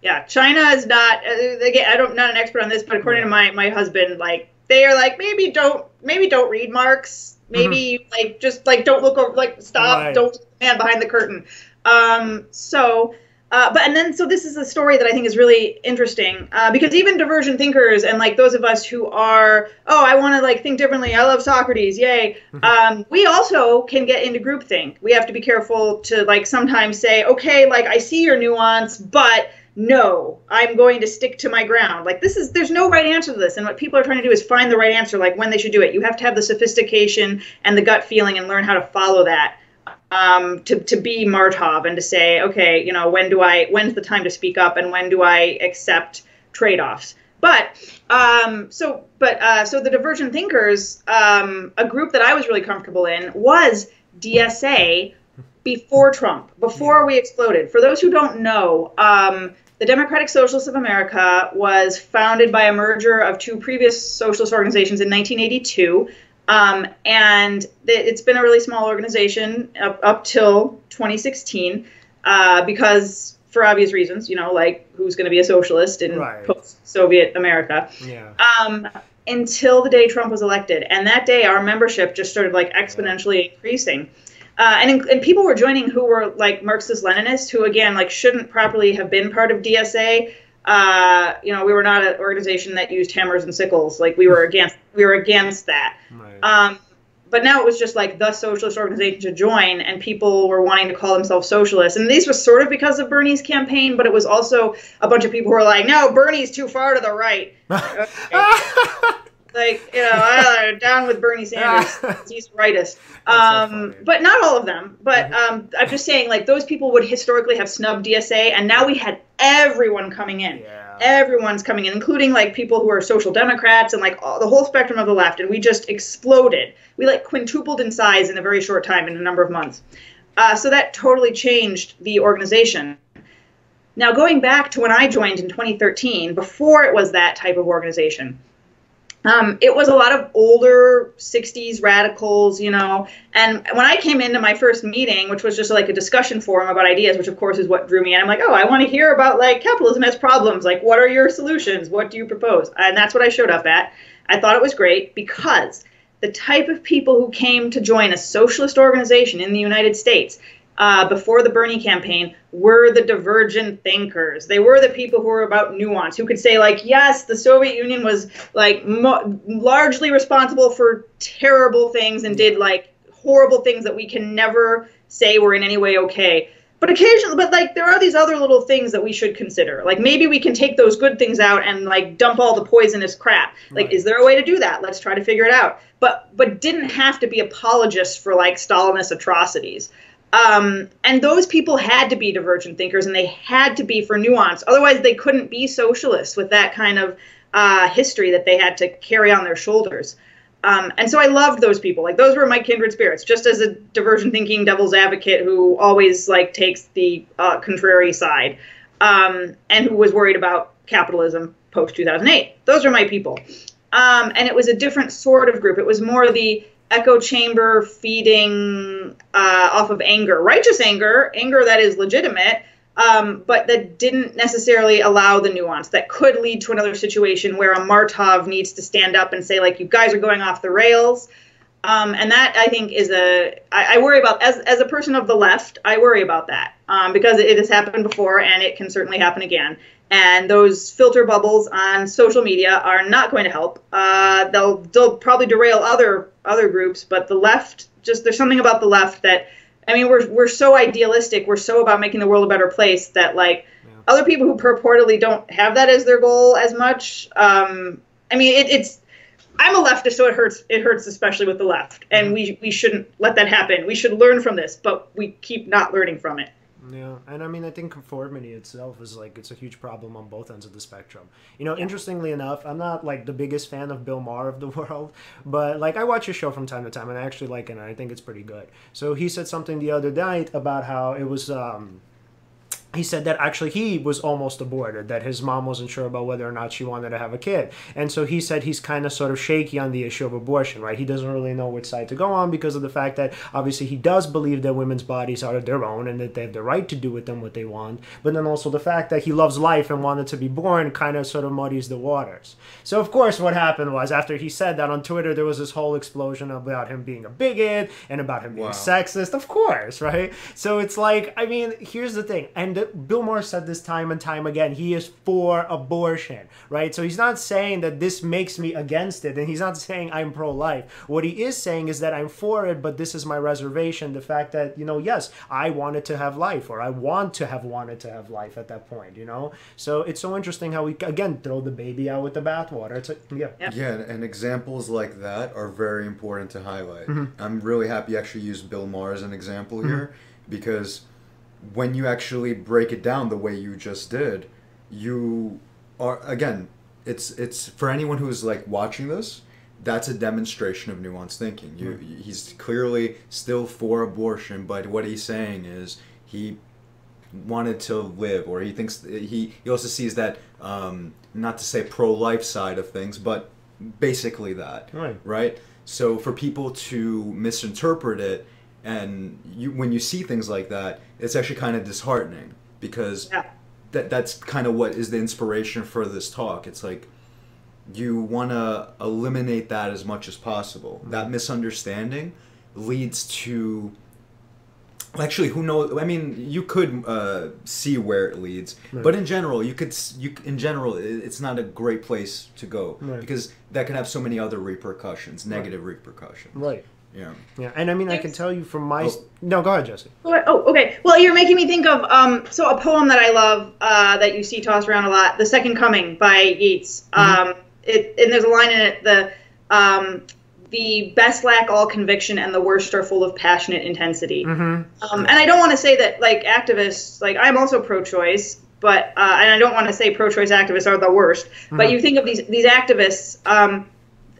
Yeah, China is not, again, I don't, not an expert on this, but according to my, my husband, like, they are like, maybe don't, maybe don't read Marx. Maybe, mm-hmm. like, just, like, don't look over, like, stop, right. don't look the man behind the curtain. Um, so, uh, but, and then, so this is a story that I think is really interesting, uh, because even divergent thinkers and, like, those of us who are, oh, I want to, like, think differently, I love Socrates, yay, mm-hmm. um, we also can get into groupthink. We have to be careful to, like, sometimes say, okay, like, I see your nuance, but... no, I'm going to stick to my ground. Like this is, there's no right answer to this. And what people are trying to do is find the right answer, like when they should do it. You have to have the sophistication and the gut feeling and learn how to follow that, um, to, to be Martov and to say, okay, you know, when do I, when's the time to speak up and when do I accept trade-offs? But, um, so, but, uh, so the divergent thinkers, um, a group that I was really comfortable in was D S A before Trump, before yeah. we exploded. For those who don't know, um, the Democratic Socialists of America was founded by a merger of two previous socialist organizations in nineteen eighty-two, um, and th it's been a really small organization up, up till twenty sixteen, uh, because for obvious reasons, you know, like who's going to be a socialist in right. post-Soviet America, yeah. um, until the day Trump was elected. And that day, our membership just started like exponentially yeah. increasing. Uh, and, and people were joining who were like Marxist-Leninists, who again like shouldn't properly have been part of D S A. Uh, you know, we were not an organization that used hammers and sickles. Like we were against, we were against that. Right. Um, but now it was just like the socialist organization to join, and people were wanting to call themselves socialists. And these were sort of because of Bernie's campaign, but it was also a bunch of people who were like, "No, Bernie's too far to the right." Okay. Like, you know, I, down with Bernie Sanders, he's rightist. Um, so but not all of them. But um, I'm just saying, like, those people would historically have snubbed D S A, and now we had everyone coming in. Yeah. Everyone's coming in, including, like, people who are social democrats and, like, all, the whole spectrum of the left. And we just exploded. We, like, quintupled in size in a very short time, in a number of months. Uh, so that totally changed the organization. Now, going back to when I joined in twenty thirteen, before it was that type of organization, Um, it was a lot of older sixties radicals, you know, and when I came into my first meeting, which was just like a discussion forum about ideas, which of course is what drew me in, I'm like, oh, I want to hear about like capitalism has problems. Like, what are your solutions? What do you propose? And that's what I showed up at. I thought it was great because the type of people who came to join a socialist organization in the United States Uh, before the Bernie campaign were the divergent thinkers. They were the people who were about nuance, who could say like, yes, the Soviet Union was like mo largely responsible for terrible things and did like horrible things that we can never say were in any way okay. But occasionally, but like there are these other little things that we should consider. Like maybe we can take those good things out and like dump all the poisonous crap. Like, right. is there a way to do that? Let's try to figure it out. But but didn't have to be apologists for like Stalinist atrocities. Um, and those people had to be divergent thinkers, and they had to be for nuance. Otherwise, they couldn't be socialists with that kind of uh, history that they had to carry on their shoulders. Um, and so I loved those people. Like those were my kindred spirits, just as a divergent thinking devil's advocate who always like takes the uh, contrary side um, and who was worried about capitalism post two thousand eight. Those were my people. Um, and it was a different sort of group. It was more the echo chamber feeding uh, off of anger, righteous anger, anger that is legitimate, um, but that didn't necessarily allow the nuance that could lead to another situation where a Martov needs to stand up and say, like, you guys are going off the rails. Um, and that, I think, is a, I, I worry about, as, as a person of the left, I worry about that um, because it has happened before and it can certainly happen again. And those filter bubbles on social media are not going to help. Uh, they'll, they'll probably derail other other groups, but the left, just there's something about the left that, I mean, we're, we're so idealistic, we're so about making the world a better place that, like, yeah. other people who purportedly don't have that as their goal as much, um, I mean, it, it's, I'm a leftist, so it hurts, it hurts especially with the left, and we, we shouldn't let that happen. We should learn from this, but we keep not learning from it. Yeah, and I mean, I think conformity itself is like, it's a huge problem on both ends of the spectrum. You know, interestingly enough, I'm not like the biggest fan of Bill Maher of the world, but like I watch his show from time to time and I actually like it and I think it's pretty good. So he said something the other night about how it was, um, he said that actually he was almost aborted, that his mom wasn't sure about whether or not she wanted to have a kid. And so he said he's kind of sort of shaky on the issue of abortion, right? He doesn't really know which side to go on because of the fact that obviously he does believe that women's bodies are their own and that they have the right to do with them what they want. But then also the fact that he loves life and wanted to be born kind of sort of muddies the waters. So of course what happened was after he said that on Twitter, there was this whole explosion about him being a bigot and about him being wow. sexist, of course, right? So it's like, I mean, here's the thing. And Bill Maher said this time and time again, he is for abortion, right? So he's not saying that this makes me against it, and he's not saying I'm pro-life. What he is saying is that I'm for it, but this is my reservation, the fact that, you know, yes, I wanted to have life, or I want to have wanted to have life at that point, you know? So it's so interesting how we, again, throw the baby out with the bathwater. It's like, yeah. Yep. Yeah, and examples like that are very important to highlight. Mm-hmm. I'm really happy you actually used Bill Maher as an example mm-hmm. here, because when you actually break it down the way you just did, you are, again, it's it's for anyone who's like watching this, that's a demonstration of nuanced thinking. You, mm-hmm. He's clearly still for abortion, but what he's saying is he wanted to live, or he thinks, he, he also sees that, um, not to say pro-life side of things, but basically that, right? right? So for people to misinterpret it, and you, when you see things like that, it's actually kind of disheartening, because yeah. that that's kind of what is the inspiration for this talk. It's like you want to eliminate that as much as possible. Mm-hmm. That misunderstanding leads to, actually, who knows? I mean, you could uh, see where it leads, right. but in general, you could. You in general, it's not a great place to go right. because that can have so many other repercussions, negative right. repercussions. Right. Yeah. Yeah, and I mean, There's, I can tell you from my... Oh. No, go ahead, Jesse. Oh, okay. Well, you're making me think of, um, so a poem that I love uh, that you see tossed around a lot, The Second Coming by Yeats. Mm-hmm. um, it, and there's a line in it, the um, the best lack all conviction and the worst are full of passionate intensity. Mm-hmm. um, and I don't want to say that, like, activists, like, I'm also pro-choice, but, uh, and I don't want to say pro-choice activists are the worst, mm-hmm. but you think of these, these activists, um,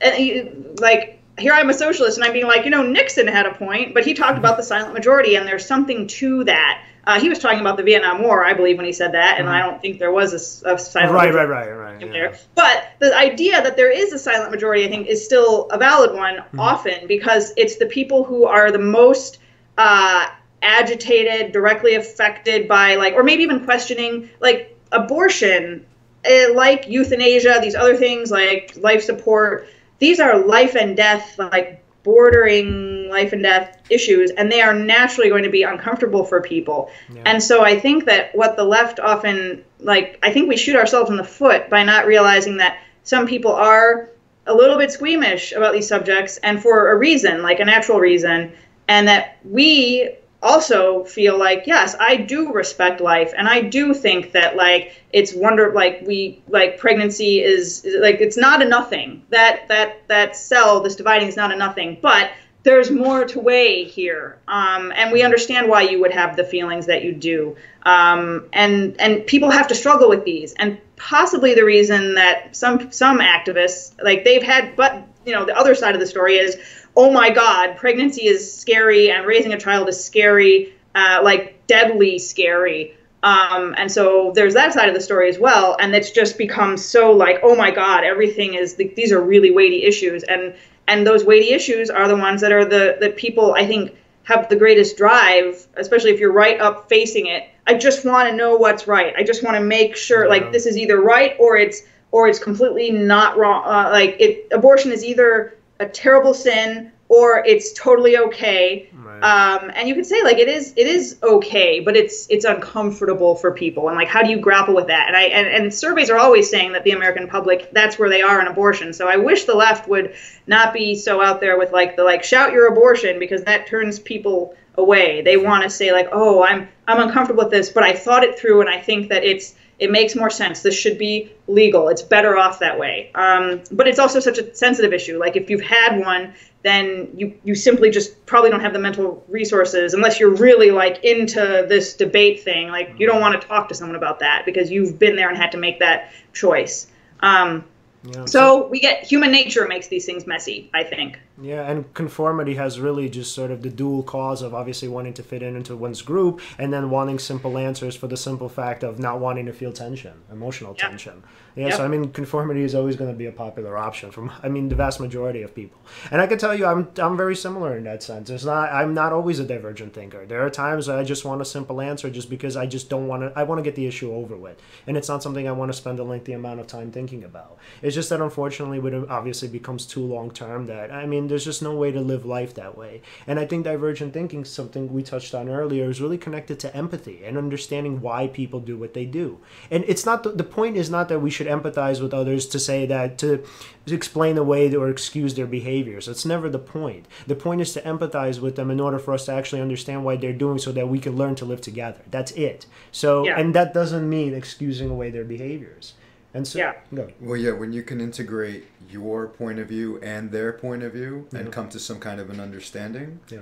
and you, like... Here I'm a socialist, and I'm being like, you know, Nixon had a point, but he talked about the silent majority, and there's something to that. Uh, he was talking about the Vietnam War, I believe, when he said that, and mm-hmm. I don't think there was a, a silent right, majority. Right, right, right, right. Yeah. But the idea that there is a silent majority, I think, is still a valid one mm-hmm. often, because it's the people who are the most uh, agitated, directly affected by, like, or maybe even questioning, like, abortion, uh, like euthanasia, these other things, like life support. These are life and death, like bordering life and death issues, and they are naturally going to be uncomfortable for people. Yeah. And so I think that what the left often, like, I think we shoot ourselves in the foot by not realizing that some people are a little bit squeamish about these subjects, and for a reason, like a natural reason, and that we also feel like, yes, I do respect life, and I do think that, like, it's wonder, like, we, like, pregnancy is, is like, it's not a nothing, that that that cell, this dividing is not a nothing, but there's more to weigh here, um and we understand why you would have the feelings that you do, um and and people have to struggle with these, and possibly the reason that some some activists, like, they've had, but you know, the other side of the story is, oh my God, pregnancy is scary, and raising a child is scary, uh, like deadly scary. Um, and so there's that side of the story as well. And it's just become so, like, oh my God, everything is, th these are really weighty issues. And, and those weighty issues are the ones that are the, that people, I think, have the greatest drive, especially if you're right up facing it. I just want to know what's right. I just want to make sure, like, this is either right or it's, or it's completely not wrong. Uh, like it, abortion is either a terrible sin, or it's totally okay. Right. Um, and you can say, like, it is, it is okay, but it's, it's uncomfortable for people. And, like, how do you grapple with that? And I, and, and surveys are always saying that the American public, that's where they are on abortion. So I wish the left would not be so out there with, like, the, like, shout your abortion, because that turns people away. They want to say, like, oh, I'm, I'm uncomfortable with this, but I thought it through, and I think that it's, it makes more sense. This should be legal. It's better off that way. Um, but it's also such a sensitive issue. Like, if you've had one, then you, you simply just probably don't have the mental resources, unless you're really, like, into this debate thing. Like, you don't want to talk to someone about that because you've been there and had to make that choice. Um, yeah. So we get, human nature makes these things messy, I think. Yeah, and conformity has really just sort of the dual cause of obviously wanting to fit in into one's group and then wanting simple answers for the simple fact of not wanting to feel tension, emotional yeah. tension. Yeah, yeah, so I mean, conformity is always going to be a popular option from, I mean, the vast majority of people. And I can tell you, I'm I'm very similar in that sense. It's not, I'm not always a divergent thinker. There are times that I just want a simple answer just because I just don't want to, I want to get the issue over with. And it's not something I want to spend a lengthy amount of time thinking about. It's just that unfortunately it obviously becomes too long term that, I mean, there's just no way to live life that way. And I think divergent thinking, something we touched on earlier, is really connected to empathy and understanding why people do what they do. And it's not, the, the point is not that we should empathize with others to say that, to explain away or excuse their behaviors. That's never the point. The point is to empathize with them in order for us to actually understand why they're doing so that we can learn to live together. That's it. So, yeah. And that doesn't mean excusing away their behaviors. And so, yeah. No. Well, yeah, when you can integrate your point of view and their point of view mm-hmm. and come to some kind of an understanding, yeah.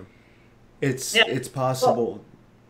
it's yeah. it's possible. Well,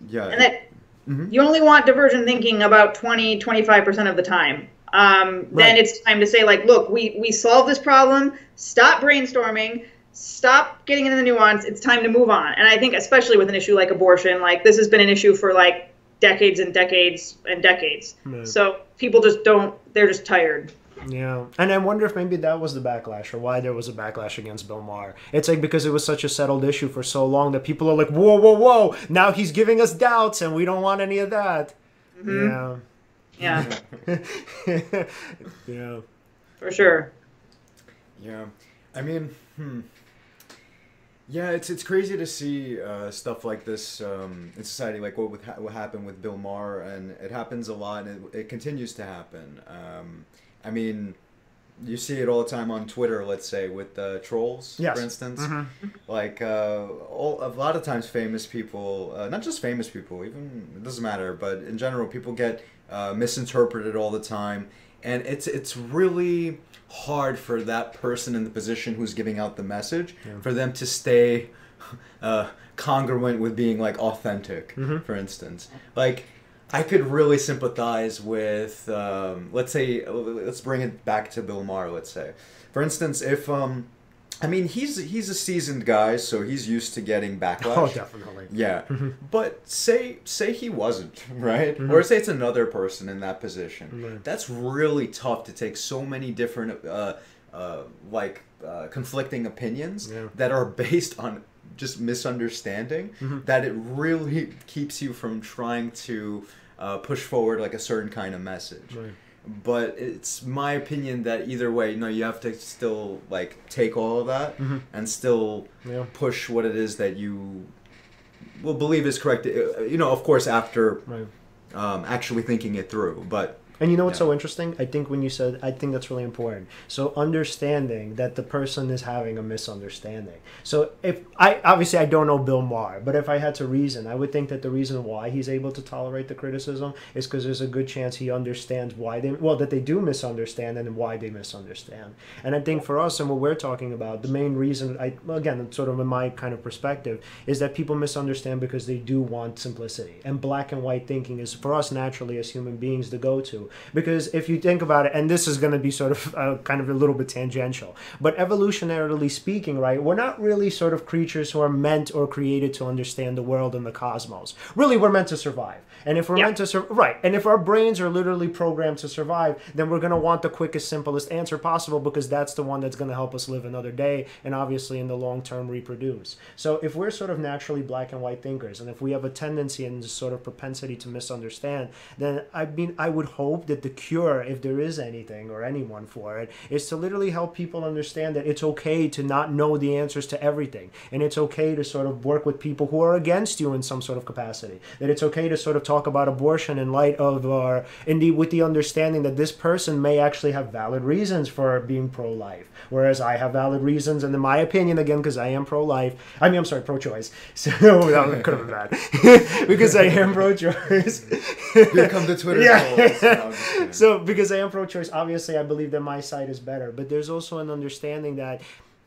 yeah. And that mm-hmm. you only want divergent thinking about twenty, twenty-five percent of the time. Um, right. Then it's time to say, like, look, we, we solved this problem. Stop brainstorming. Stop getting into the nuance. It's time to move on. And I think especially with an issue like abortion, like this has been an issue for like decades and decades and decades. Mm. So people just don't, they're just tired. Yeah. And I wonder if maybe that was the backlash, or why there was a backlash against Bill Maher. It's like because it was such a settled issue for so long that people are like, whoa, whoa, whoa. Now he's giving us doubts and we don't want any of that. Mm-hmm. Yeah. Yeah. Yeah. For sure. Yeah. I mean, hmm. yeah, it's it's crazy to see uh, stuff like this um, in society, like what would ha what happened with Bill Maher, and it happens a lot, and it, it continues to happen. Um, I mean, you see it all the time on Twitter, let's say, with uh, trolls, yes. for instance. Mm-hmm. Like uh, all, a lot of times famous people, uh, not just famous people, even, it doesn't matter, but in general, people get uh, misinterpreted all the time. And it's it's really hard for that person in the position who's giving out the message yeah. for them to stay uh, congruent with being like authentic. Mm-hmm. For instance, like I could really sympathize with um, let's say let's bring it back to Bill Maher. Let's say, for instance, if um, I mean he's he's a seasoned guy, so he's used to getting backlash. Oh, definitely. Yeah, mm-hmm. but say say he wasn't, right? Mm-hmm. Or say it's another person in that position. Mm-hmm. That's really tough to take so many different uh, uh, like uh, conflicting opinions yeah. that are based on just misunderstanding. Mm-hmm. That it really keeps you from trying to uh, push forward like a certain kind of message. Right. But it's my opinion that either way, no, you have to still like take all of that mm-hmm. and still yeah. push what it is that you will believe is correct. You know, of course, after right. um, actually thinking it through. But and you know what's yeah. so interesting? I think when you said, I think that's really important. So understanding that the person is having a misunderstanding. So if I, obviously I don't know Bill Maher, but if I had to reason, I would think that the reason why he's able to tolerate the criticism is because there's a good chance he understands why they, well, that they do misunderstand and why they misunderstand. And I think for us and what we're talking about, the main reason, I, again, sort of in my kind of perspective, is that people misunderstand because they do want simplicity. And black and white thinking is for us naturally as human beings the go-to. Because if you think about it, and this is going to be sort of uh, kind of a little bit tangential, but evolutionarily speaking, right, we're not really sort of creatures who are meant or created to understand the world and the cosmos. Really, we're meant to survive. And if we're yeah. meant to survive, right, and if our brains are literally programmed to survive, then we're going to want the quickest, simplest answer possible because that's the one that's going to help us live another day and obviously in the long term reproduce. So if we're sort of naturally black and white thinkers, and if we have a tendency and this sort of propensity to misunderstand, then I mean, I would hope that the cure, if there is anything or anyone for it, is to literally help people understand that it's okay to not know the answers to everything, and it's okay to sort of work with people who are against you in some sort of capacity, that it's okay to sort of talk about abortion in light of or in the with the understanding that this person may actually have valid reasons for being pro-life, whereas I have valid reasons, and in my opinion, again, because I am pro-life, I mean, I'm sorry, pro-choice, so that could have been bad because I am pro-choice. Here come the Twitter yeah. polls. So because I am pro-choice, obviously I believe that my side is better, but there's also an understanding that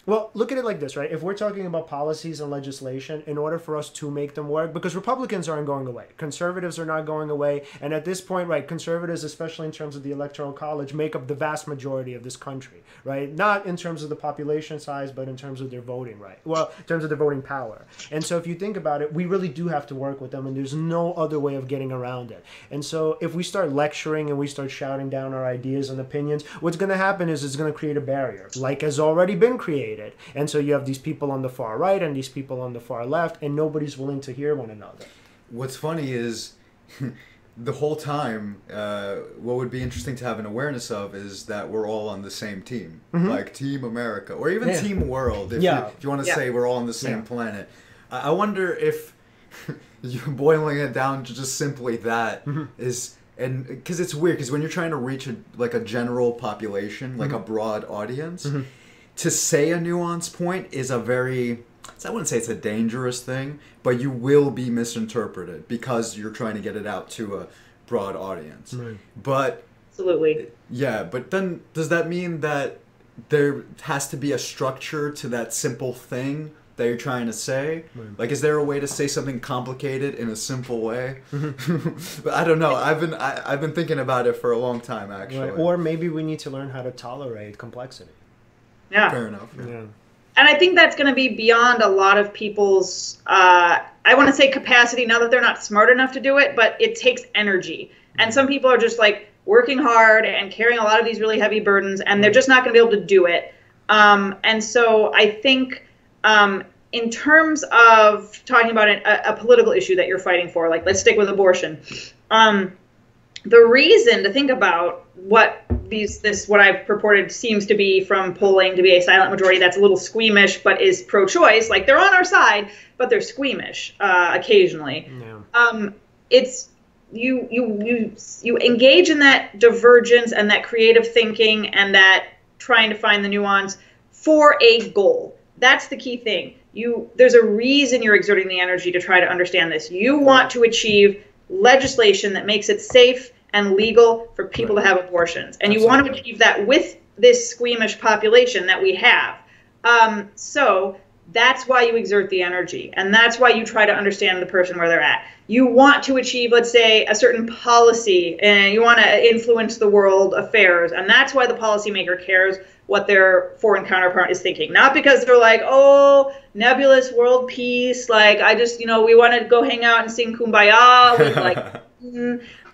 Well, look at it like this, right? If we're talking about policies and legislation, in order for us to make them work, because Republicans aren't going away, conservatives are not going away, and at this point, right, conservatives, especially in terms of the Electoral College, make up the vast majority of this country, right? Not in terms of the population size, but in terms of their voting right. Well, in terms of their voting power. And so if you think about it, we really do have to work with them, and there's no other way of getting around it. And so if we start lecturing and we start shouting down our ideas and opinions, what's going to happen is it's going to create a barrier, like has already been created. And so you have these people on the far right and these people on the far left, and nobody's willing to hear one another. What's funny is the whole time, uh, what would be interesting to have an awareness of is that we're all on the same team, mm-hmm. like Team America or even yeah. Team World. If, yeah. you, if you want to yeah. say we're all on the same yeah. planet. I wonder if you're boiling it down to just simply that mm-hmm. is... And because it's weird, because when you're trying to reach a, like a general population, like mm-hmm. a broad audience... Mm-hmm. To say a nuanced point is a very, I wouldn't say it's a dangerous thing, but you will be misinterpreted because you're trying to get it out to a broad audience. Right. But absolutely. Yeah, but then does that mean that there has to be a structure to that simple thing that you're trying to say? Right. Like, is there a way to say something complicated in a simple way? But I don't know. I've been I, I've been thinking about it for a long time, actually. Right. Or maybe we need to learn how to tolerate complexity. Yeah. Fair enough. Yeah. And I think that's going to be beyond a lot of people's, uh, I want to say capacity now that they're not smart enough to do it, but it takes energy. And some people are just like working hard and carrying a lot of these really heavy burdens, and they're just not going to be able to do it. Um, and so I think um, in terms of talking about an, a, a political issue that you're fighting for, like let's stick with abortion. Um, the reason to think about what these, this, what I've purported seems to be from polling to be a silent majority that's a little squeamish, but is pro-choice. Like they're on our side, but they're squeamish uh, occasionally. Yeah. Um, it's you, you, you, you engage in that divergence and that creative thinking and that trying to find the nuance for a goal. That's the key thing. You, there's a reason you're exerting the energy to try to understand this. You want to achieve legislation that makes it safe and legal for people right. to have abortions. And Absolutely. You want to achieve that with this squeamish population that we have. Um, so that's why you exert the energy. And that's why you try to understand the person where they're at. You want to achieve, let's say, a certain policy, and you want to influence the world affairs. And that's why the policymaker cares what their foreign counterpart is thinking. Not because they're like, oh, nebulous world peace. Like, I just, you know, we want to go hang out and sing Kumbaya. With, like,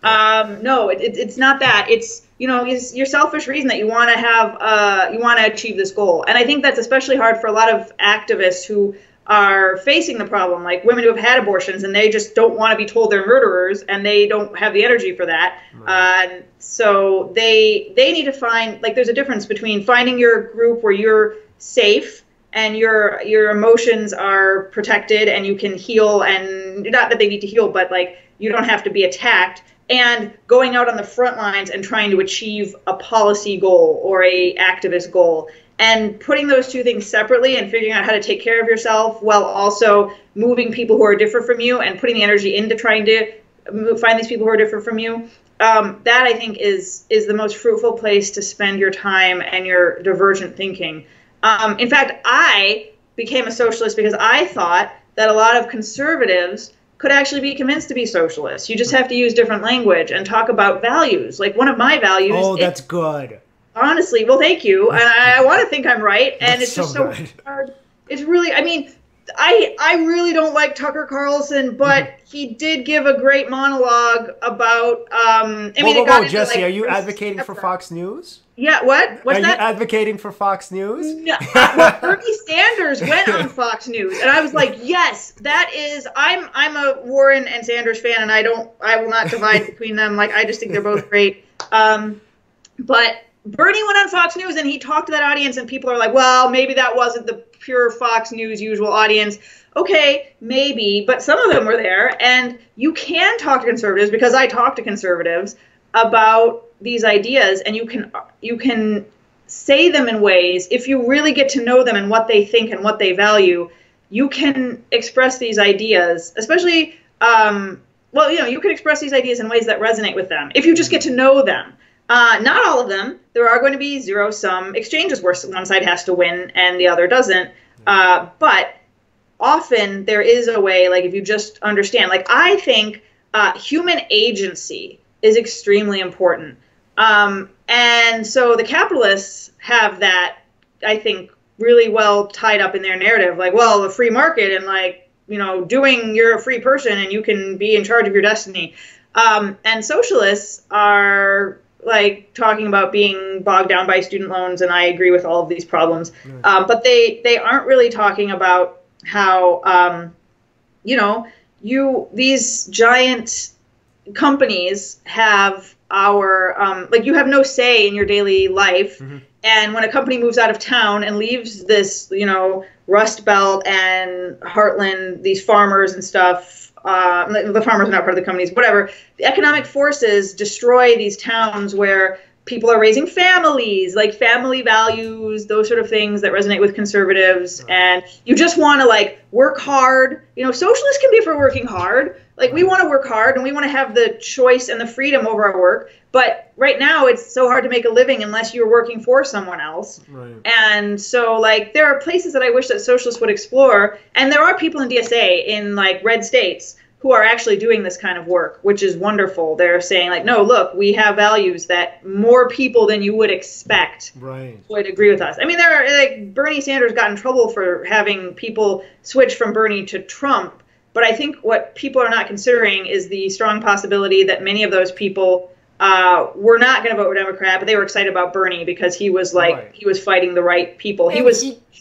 um no it, it, it's not that. It's, you know, it's your selfish reason that you want to have uh you want to achieve this goal. And I think that's especially hard for a lot of activists who are facing the problem, like women who have had abortions and they just don't want to be told they're murderers, and they don't have the energy for that. Right. Uh, so they they need to find, like, there's a difference between finding your group where you're safe and your your emotions are protected and you can heal, and not that they need to heal, but like you don't have to be attacked, and going out on the front lines and trying to achieve a policy goal or a activist goal. And putting those two things separately and figuring out how to take care of yourself while also moving people who are different from you and putting the energy into trying to find these people who are different from you, um, that I think is, is the most fruitful place to spend your time and your divergent thinking. Um, in fact, I became a socialist because I thought that a lot of conservatives could actually be convinced to be socialists. You just have to use different language and talk about values. Like one of my values. Oh, that's is, good. Honestly, well, thank you. And I, I want to think I'm right. And that's it's just so, so hard. It's really, I mean, I I really don't like Tucker Carlson, but he did give a great monologue about. Um, I whoa, mean, whoa, whoa, Jesse, like, are you advocating for Fox News? Yeah, what? What's are that? Are you advocating for Fox News? No. Well, Bernie Sanders went on Fox News, and I was like, yes, that is. I'm I'm a Warren and Sanders fan, and I don't. I will not divide between them. Like, I just think they're both great. Um, but Bernie went on Fox News, and he talked to that audience, and people are like, well, maybe that wasn't the pure Fox News usual audience. Okay, maybe, but some of them were there, and you can talk to conservatives, because I talk to conservatives about these ideas, and you can you can say them in ways, if you really get to know them and what they think and what they value, you can express these ideas, especially, um, well, you know, you can express these ideas in ways that resonate with them, if you just get to know them. Uh, not all of them. There are going to be zero-sum exchanges where one side has to win and the other doesn't. Uh, but often there is a way, like if you just understand, like I think uh, human agency is extremely important. Um, and so the capitalists have that, I think, really well tied up in their narrative. Like, well, the free market and like, you know, doing you're a free person and you can be in charge of your destiny. Um, and socialists are like talking about being bogged down by student loans, and I agree with all of these problems. Mm. Um, but they they aren't really talking about how um, you know you these giant companies have our um, like you have no say in your daily life. Mm-hmm. And when a company moves out of town and leaves this, you know, Rust Belt and Heartland, these farmers and stuff, uh, the farmers are not part of the companies, whatever, the economic forces destroy these towns where people are raising families, like family values, those sort of things that resonate with conservatives. And you just want to, like, work hard. You know, socialists can be for working hard. Like, we want to work hard and we want to have the choice and the freedom over our work. But right now it's so hard to make a living unless you're working for someone else. Right. And so, like, there are places that I wish that socialists would explore. And there are people in D S A in, like, red states who are actually doing this kind of work, which is wonderful. They're saying, like, no, look, we have values that more people than you would expect right. would agree with us. I mean, there are, like, Bernie Sanders got in trouble for having people switch from Bernie to Trump. But I think what people are not considering is the strong possibility that many of those people Uh, we're not going to vote Democrat, but they were excited about Bernie because he was like, right. he was fighting the right people. He was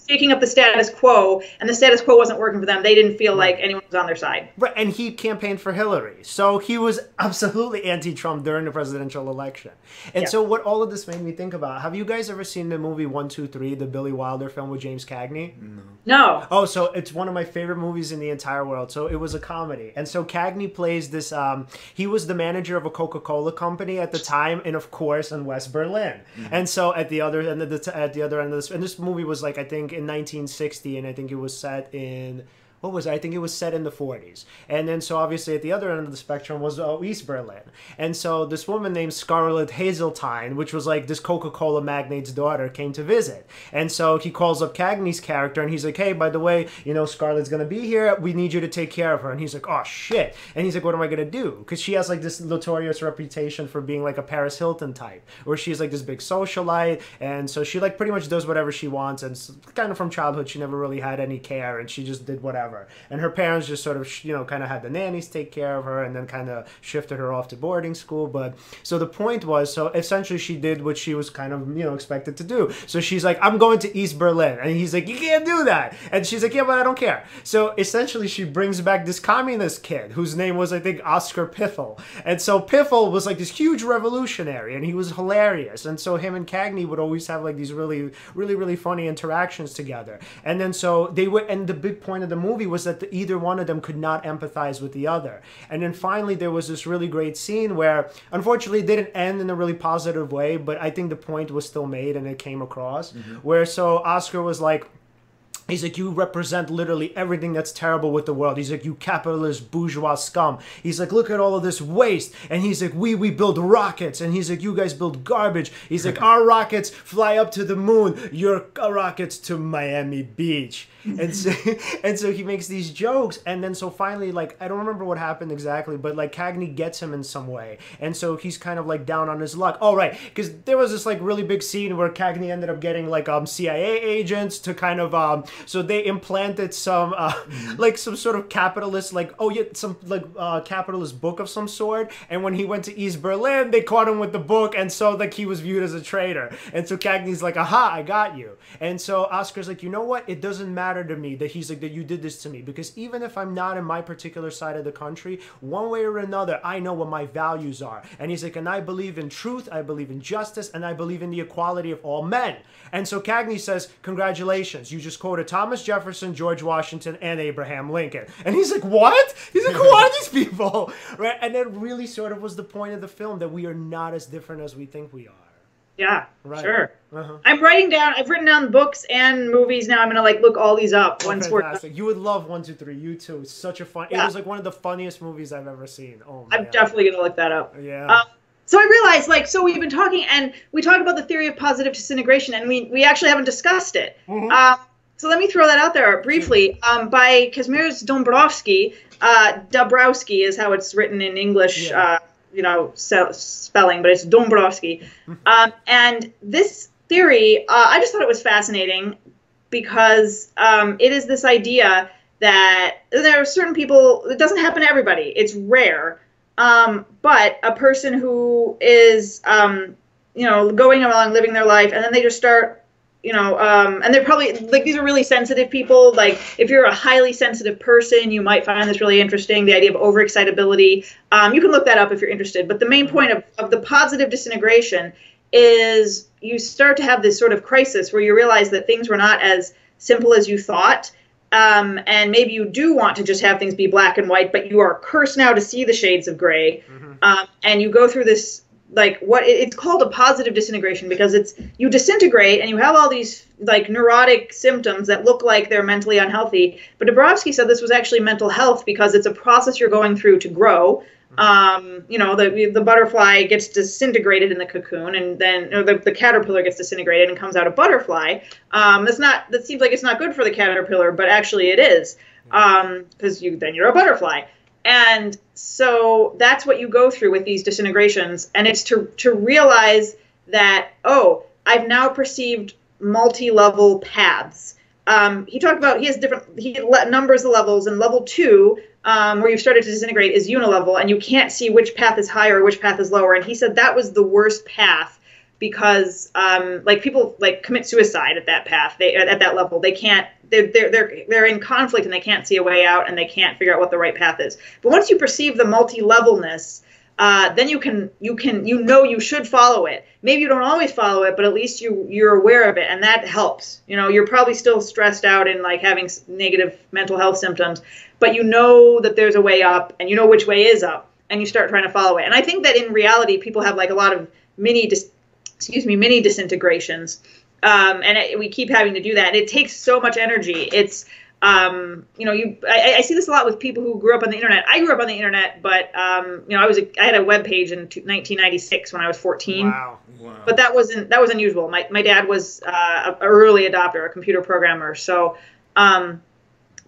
shaking up the status quo, and the status quo wasn't working for them. They didn't feel right. like anyone was on their side. Right, and he campaigned for Hillary. So he was absolutely anti-Trump during the presidential election. And yeah. so what all of this made me think about, have you guys ever seen the movie one two three, the Billy Wilder film with James Cagney? No. No. Oh, so it's one of my favorite movies in the entire world. So it was a comedy. And so Cagney plays this, um, he was the manager of a Coca-Cola company at the time, and of course in West Berlin. Mm-hmm. And so at the other end of the t at the other end of this, and this movie was like I think in nineteen sixty, and I think it was set in what was it? I think it was set in the forties. And then so obviously at the other end of the spectrum was oh, East Berlin. And so this woman named Scarlett Hazeltine, which was like this Coca-Cola magnate's daughter, came to visit. And so he calls up Cagney's character and he's like, hey, by the way, you know, Scarlett's going to be here. We need you to take care of her. And he's like, oh, shit. And he's like, what am I going to do? Because she has like this notorious reputation for being like a Paris Hilton type, where she's like this big socialite. And so she like pretty much does whatever she wants. And kind of from childhood, she never really had any care, and she just did whatever. And her parents just sort of, you know, kind of had the nannies take care of her, and then kind of shifted her off to boarding school. But so the point was, so essentially she did what she was kind of, you know, expected to do. So she's like, I'm going to East Berlin. And he's like, you can't do that. And she's like, yeah, but I don't care. So essentially she brings back this communist kid whose name was, I think, Oscar Piffel. And so Piffel was like this huge revolutionary, and he was hilarious. And so him and Cagney would always have like these really, really, really funny interactions together. And then so they were, and the big point of the movie was that the, either one of them could not empathize with the other. And then finally there was this really great scene where unfortunately it didn't end in a really positive way, but I think the point was still made and it came across. Mm-hmm. Where so Oscar was like, he's like, you represent literally everything that's terrible with the world. He's like, you capitalist bourgeois scum. He's like, look at all of this waste. And he's like, we we build rockets. And he's like, you guys build garbage. He's like, our rockets fly up to the moon. Your rockets to Miami Beach. And so, and so he makes these jokes. And then so finally, like, I don't remember what happened exactly, but like Cagney gets him in some way. And so he's kind of like down on his luck. Oh, right. Because there was this like really big scene where Cagney ended up getting like um, C I A agents to kind of... Um, So they implanted some, uh, like some sort of capitalist, like, oh yeah, some like uh, capitalist book of some sort. And when he went to East Berlin, they caught him with the book. And so like he was viewed as a traitor. And so Cagney's like, aha, I got you. And so Oscar's like, you know what? It doesn't matter to me that he's like, that you did this to me. Because even if I'm not in my particular side of the country, one way or another, I know what my values are. And he's like, and I believe in truth. I believe in justice. And I believe in the equality of all men. And so Cagney says, congratulations, you just quoted Thomas Jefferson, George Washington, and Abraham Lincoln. And he's like, what? He's like, who are these people? Right? And that really sort of was the point of the film, that we are not as different as we think we are. Yeah, right. Sure. Uh-huh. I'm writing down, I've written down books and movies now. I'm going to like look all these up. Once Fantastic. We're... You would love one two three. You too. It's such a fun, yeah. It was like one of the funniest movies I've ever seen. Oh, my I'm God. Definitely going to look that up. Yeah. Um, So I realized, like, so we've been talking, and we talked about the theory of positive disintegration, and we, we actually haven't discussed it. Mm-hmm. uh, so let me throw that out there briefly. Um, by Kazimierz Dombrowski, uh, Dabrowski is how it's written in English, yeah. uh, you know, so, spelling, but it's Dombrowski. Um, and this theory, uh, I just thought it was fascinating because um, it is this idea that there are certain people, it doesn't happen to everybody, it's rare, um, but a person who is, um, you know, going along, living their life, and then they just start, you know, um, and they're probably, like, these are really sensitive people. Like, if you're a highly sensitive person, you might find this really interesting, the idea of overexcitability. Um, you can look that up if you're interested. But the main point of, of the positive disintegration is you start to have this sort of crisis where you realize that things were not as simple as you thought. Um, and maybe you do want to just have things be black and white, but you are cursed now to see the shades of gray. Mm-hmm. Um, and you go through this, like, what it's called a positive disintegration, because it's, you disintegrate and you have all these, like, neurotic symptoms that look like they're mentally unhealthy. But Dombrowski said this was actually mental health because it's a process you're going through to grow. Um, you know, the the butterfly gets disintegrated in the cocoon, and then or the, the caterpillar gets disintegrated and comes out a butterfly. Um, that's not, that seems like it's not good for the caterpillar, but actually it is, um, because you then you're a butterfly. And so that's what you go through with these disintegrations, and it's to to realize that, oh, I've now perceived multi-level paths. Um, he talked about, he has different, he numbers the levels, and level two, um, where you've started to disintegrate, is unilevel, and you can't see which path is higher or which path is lower. And he said that was the worst path because, um, like, people, like, commit suicide at that path, they, at that level. They can't, they're, they're, they're, they're in conflict, and they can't see a way out, and they can't figure out what the right path is. But once you perceive the multi-levelness, Uh, then you can, you can, you know, you should follow it. Maybe you don't always follow it, but at least you, you're aware of it, and that helps. You know, you're probably still stressed out and, like, having negative mental health symptoms, but you know that there's a way up, and you know which way is up, and you start trying to follow it. And I think that in reality, people have, like, a lot of mini, dis excuse me, mini disintegrations, um, and it, we keep having to do that. And it takes so much energy. It's Um, you know, you, I, I see this a lot with people who grew up on the internet. I grew up on the internet, but, um, you know, I was, a, I had a web page in nineteen ninety-six when I was fourteen. Wow. Wow. But that wasn't, that was unusual. My, my dad was, uh, a early adopter, a computer programmer. So, um,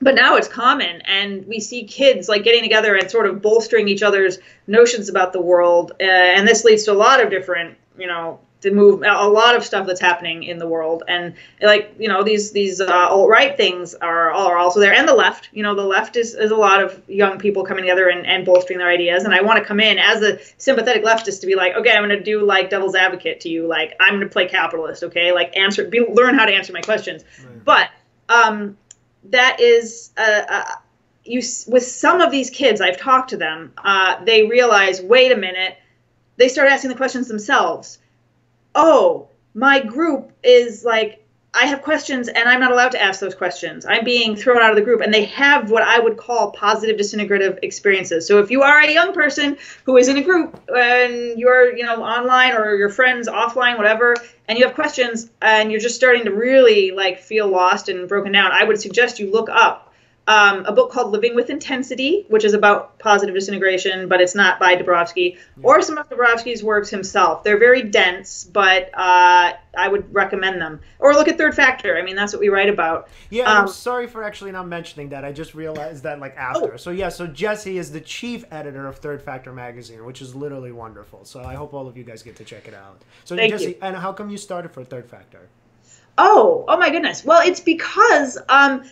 but now it's common, and we see kids, like, getting together and sort of bolstering each other's notions about the world. Uh, and this leads to a lot of different, you know, to move a lot of stuff that's happening in the world. And, like, you know, these these uh, alt-right things are, are also there, and the left. You know, the left is, is a lot of young people coming together and, and bolstering their ideas. And I want to come in as a sympathetic leftist to be like, okay, I'm going to do, like, devil's advocate to you. Like, I'm going to play capitalist, okay? Like, answer, be, learn how to answer my questions. Right. But um, that is, uh, uh, you with some of these kids, I've talked to them, uh, they realize, wait a minute, they start asking the questions themselves. Oh, my group is, like, I have questions and I'm not allowed to ask those questions. I'm being thrown out of the group. And they have what I would call positive disintegrative experiences. So if you are a young person who is in a group and you're, you know, online or your friends offline, whatever, and you have questions and you're just starting to really, like, feel lost and broken down, I would suggest you look up um, a book called Living with Intensity, which is about positive disintegration, but it's not by Dombrowski, or some of Dombrowski's works himself. They're very dense, but uh, I would recommend them. Or look at Third Factor. I mean, that's what we write about. Yeah, um, I'm sorry for actually not mentioning that. I just realized that, like, after. Oh. So, yeah, so Jesse is the chief editor of Third Factor magazine, which is literally wonderful. So I hope all of you guys get to check it out. So, thank Jesse, you. And how come you started for Third Factor? Oh, oh, my goodness. Well, it's because... Um,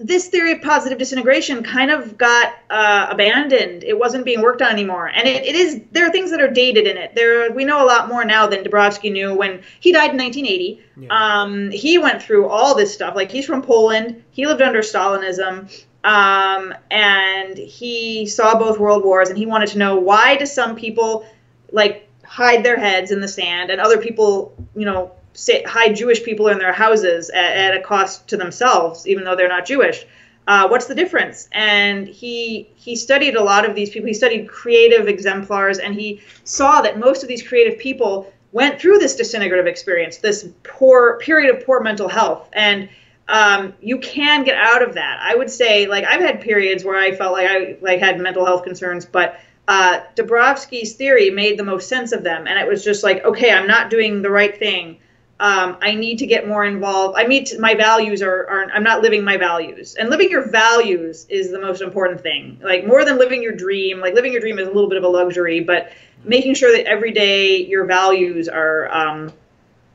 this theory of positive disintegration kind of got uh, abandoned. It wasn't being worked on anymore. And it, it is, there are things that are dated in it. There, we know a lot more now than Dombrowski knew when he died in nineteen eighty. Yeah. Um, he went through all this stuff. Like, he's from Poland. He lived under Stalinism. Um, and he saw both world wars, and he wanted to know, why do some people, like, hide their heads in the sand, and other people, you know, Say, hide Jewish people in their houses at, at a cost to themselves, even though they're not Jewish. Uh, what's the difference? And he he studied a lot of these people. He studied creative exemplars, and he saw that most of these creative people went through this disintegrative experience, this poor period of poor mental health. And um, you can get out of that. I would say, like, I've had periods where I felt like I like had mental health concerns, but uh, Dombrowski's theory made the most sense of them. And it was just like, okay, I'm not doing the right thing. Um, I need to get more involved. I mean, my values are, are, I'm not living my values. And living your values is the most important thing. Like, more than living your dream, like living your dream is a little bit of a luxury, but making sure that every day your values are, um,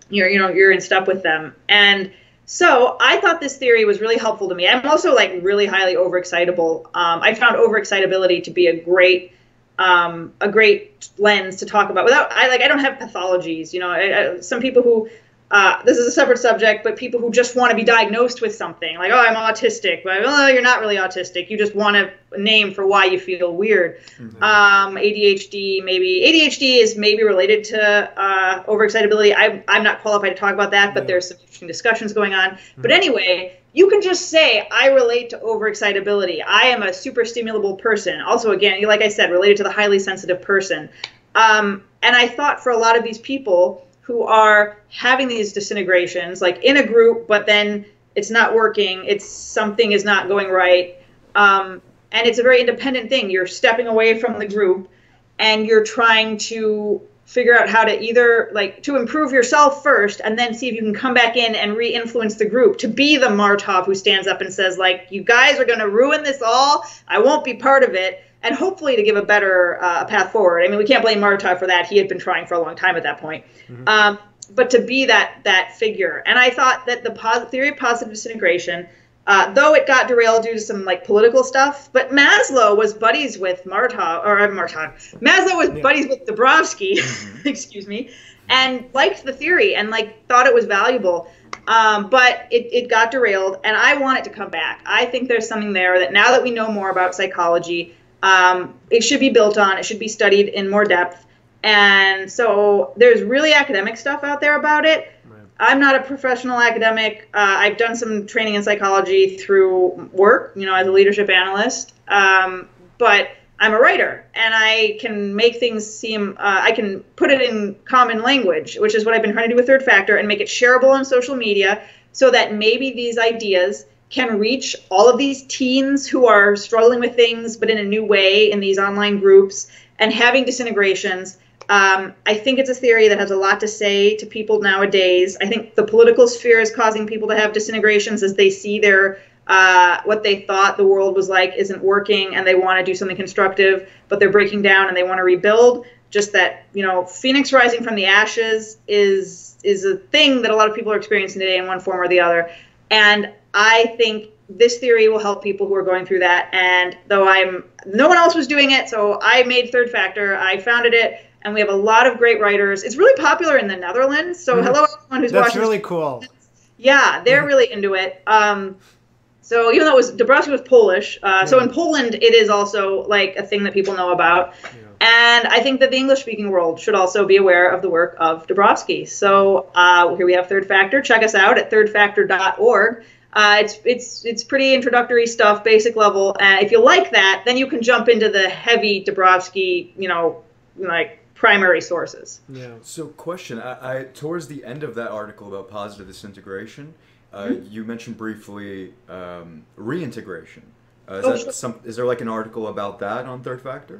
you're, you know, you're in step with them. And so I thought this theory was really helpful to me. I'm also like really highly overexcitable. Um, I found overexcitability to be a great um, a great lens to talk about without, I like, I don't have pathologies, you know, I, I, some people who, uh, this is a separate subject, but people who just want to be diagnosed with something like, oh, I'm autistic, but oh, you're not really autistic. You just want a name for why you feel weird. Mm-hmm. Um, A D H D, maybe A D H D is maybe related to, uh, overexcitability. I, I'm not qualified to talk about that, but yeah. There's some interesting discussions going on. Mm-hmm. But anyway, you can just say, I relate to overexcitability. I am a super stimulable person. Also, again, like I said, related to the highly sensitive person. Um, and I thought for a lot of these people who are having these disintegrations, like in a group, but then it's not working, it's something is not going right. Um, and it's a very independent thing. You're stepping away from the group and you're trying to figure out how to either like to improve yourself first and then see if you can come back in and re-influence the group to be the Martov who stands up and says, like, you guys are going to ruin this all. I won't be part of it. And hopefully to give a better uh, path forward. I mean, we can't blame Martov for that. He had been trying for a long time at that point. Mm-hmm. Um, but to be that that figure. And I thought that the pos theory of positive disintegration, uh, though it got derailed due to some like political stuff, but Maslow was buddies with Martov, or Martov. Maslow was yeah. buddies with Dombrowski, mm-hmm. excuse me, and liked the theory and like thought it was valuable. Um, but it, it got derailed, and I want it to come back. I think there's something there that now that we know more about psychology, Um, it should be built on, it should be studied in more depth. And so there's really academic stuff out there about it. Right. I'm not a professional academic. Uh, I've done some training in psychology through work, you know, as a leadership analyst. Um, but I'm a writer and I can make things seem, uh, I can put it in common language, which is what I've been trying to do with Third Factor and make it shareable on social media so that maybe these ideas can reach all of these teens who are struggling with things, but in a new way in these online groups and having disintegrations. Um, I think it's a theory that has a lot to say to people nowadays. I think the political sphere is causing people to have disintegrations as they see their uh, what they thought the world was like isn't working and they want to do something constructive, but they're breaking down and they want to rebuild. Just that, you know, Phoenix rising from the ashes is is a thing that a lot of people are experiencing today in one form or the other. And I think this theory will help people who are going through that. And though I'm, no one else was doing it, so I made Third Factor. I founded it, and we have a lot of great writers. It's really popular in the Netherlands. So mm-hmm. hello, everyone who's That's watching. That's really cool. Yeah, they're really into it. Um, so even though it was Dombrowski was Polish, uh, yeah. so in Poland it is also like a thing that people know about. Yeah. And I think that the English-speaking world should also be aware of the work of Dombrowski. So uh, here we have Third Factor. Check us out at third factor dot org. Uh, it's it's it's pretty introductory stuff, basic level. Uh, if you like that, then you can jump into the heavy Dombrowski, you know, like primary sources. Yeah. So, question: I, I towards the end of that article about positive disintegration, uh, mm-hmm. you mentioned briefly um, reintegration. Uh, is, oh, that sure. some, is there like an article about that on Third Factor?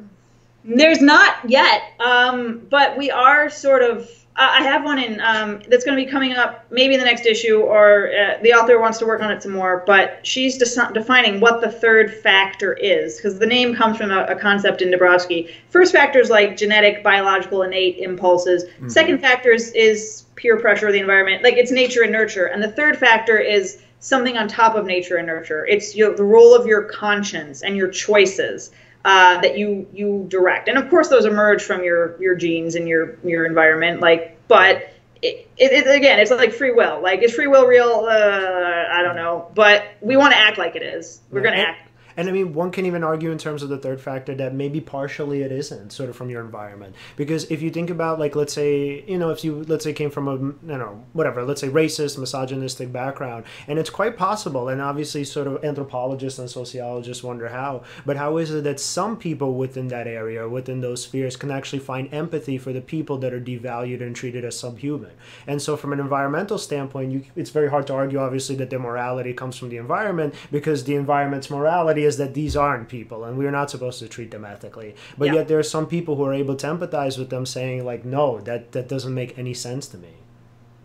There's not yet, um, but we are sort of. I have one in um, that's going to be coming up maybe in the next issue, or uh, the author wants to work on it some more, but she's defining what the third factor is, because the name comes from a, a concept in Dombrowski. First factor is like genetic, biological, innate impulses. Mm-hmm. Second factor is, is peer pressure, the environment, like it's nature and nurture. And the third factor is something on top of nature and nurture. It's your, the role of your conscience and your choices. Uh, that you you direct, and of course those emerge from your your genes and your your environment. Like, but it, it, it, again, it's like free will. Like, is free will real? Uh, I don't know, but we want to act like it is. We're right. gonna act. And I mean, one can even argue in terms of the third factor that maybe partially it isn't sort of from your environment, because if you think about, like, let's say, you know, if you, let's say, came from a, you know, whatever, let's say racist, misogynistic background, and it's quite possible. And obviously sort of anthropologists and sociologists wonder how, but how is it that some people within that area, within those spheres, can actually find empathy for the people that are devalued and treated as subhuman? And so from an environmental standpoint, you, it's very hard to argue, obviously, that their morality comes from the environment, because the environment's morality reality is that these aren't people, and we're not supposed to treat them ethically. But yeah. yet there are some people who are able to empathize with them, saying like, no, that, that doesn't make any sense to me.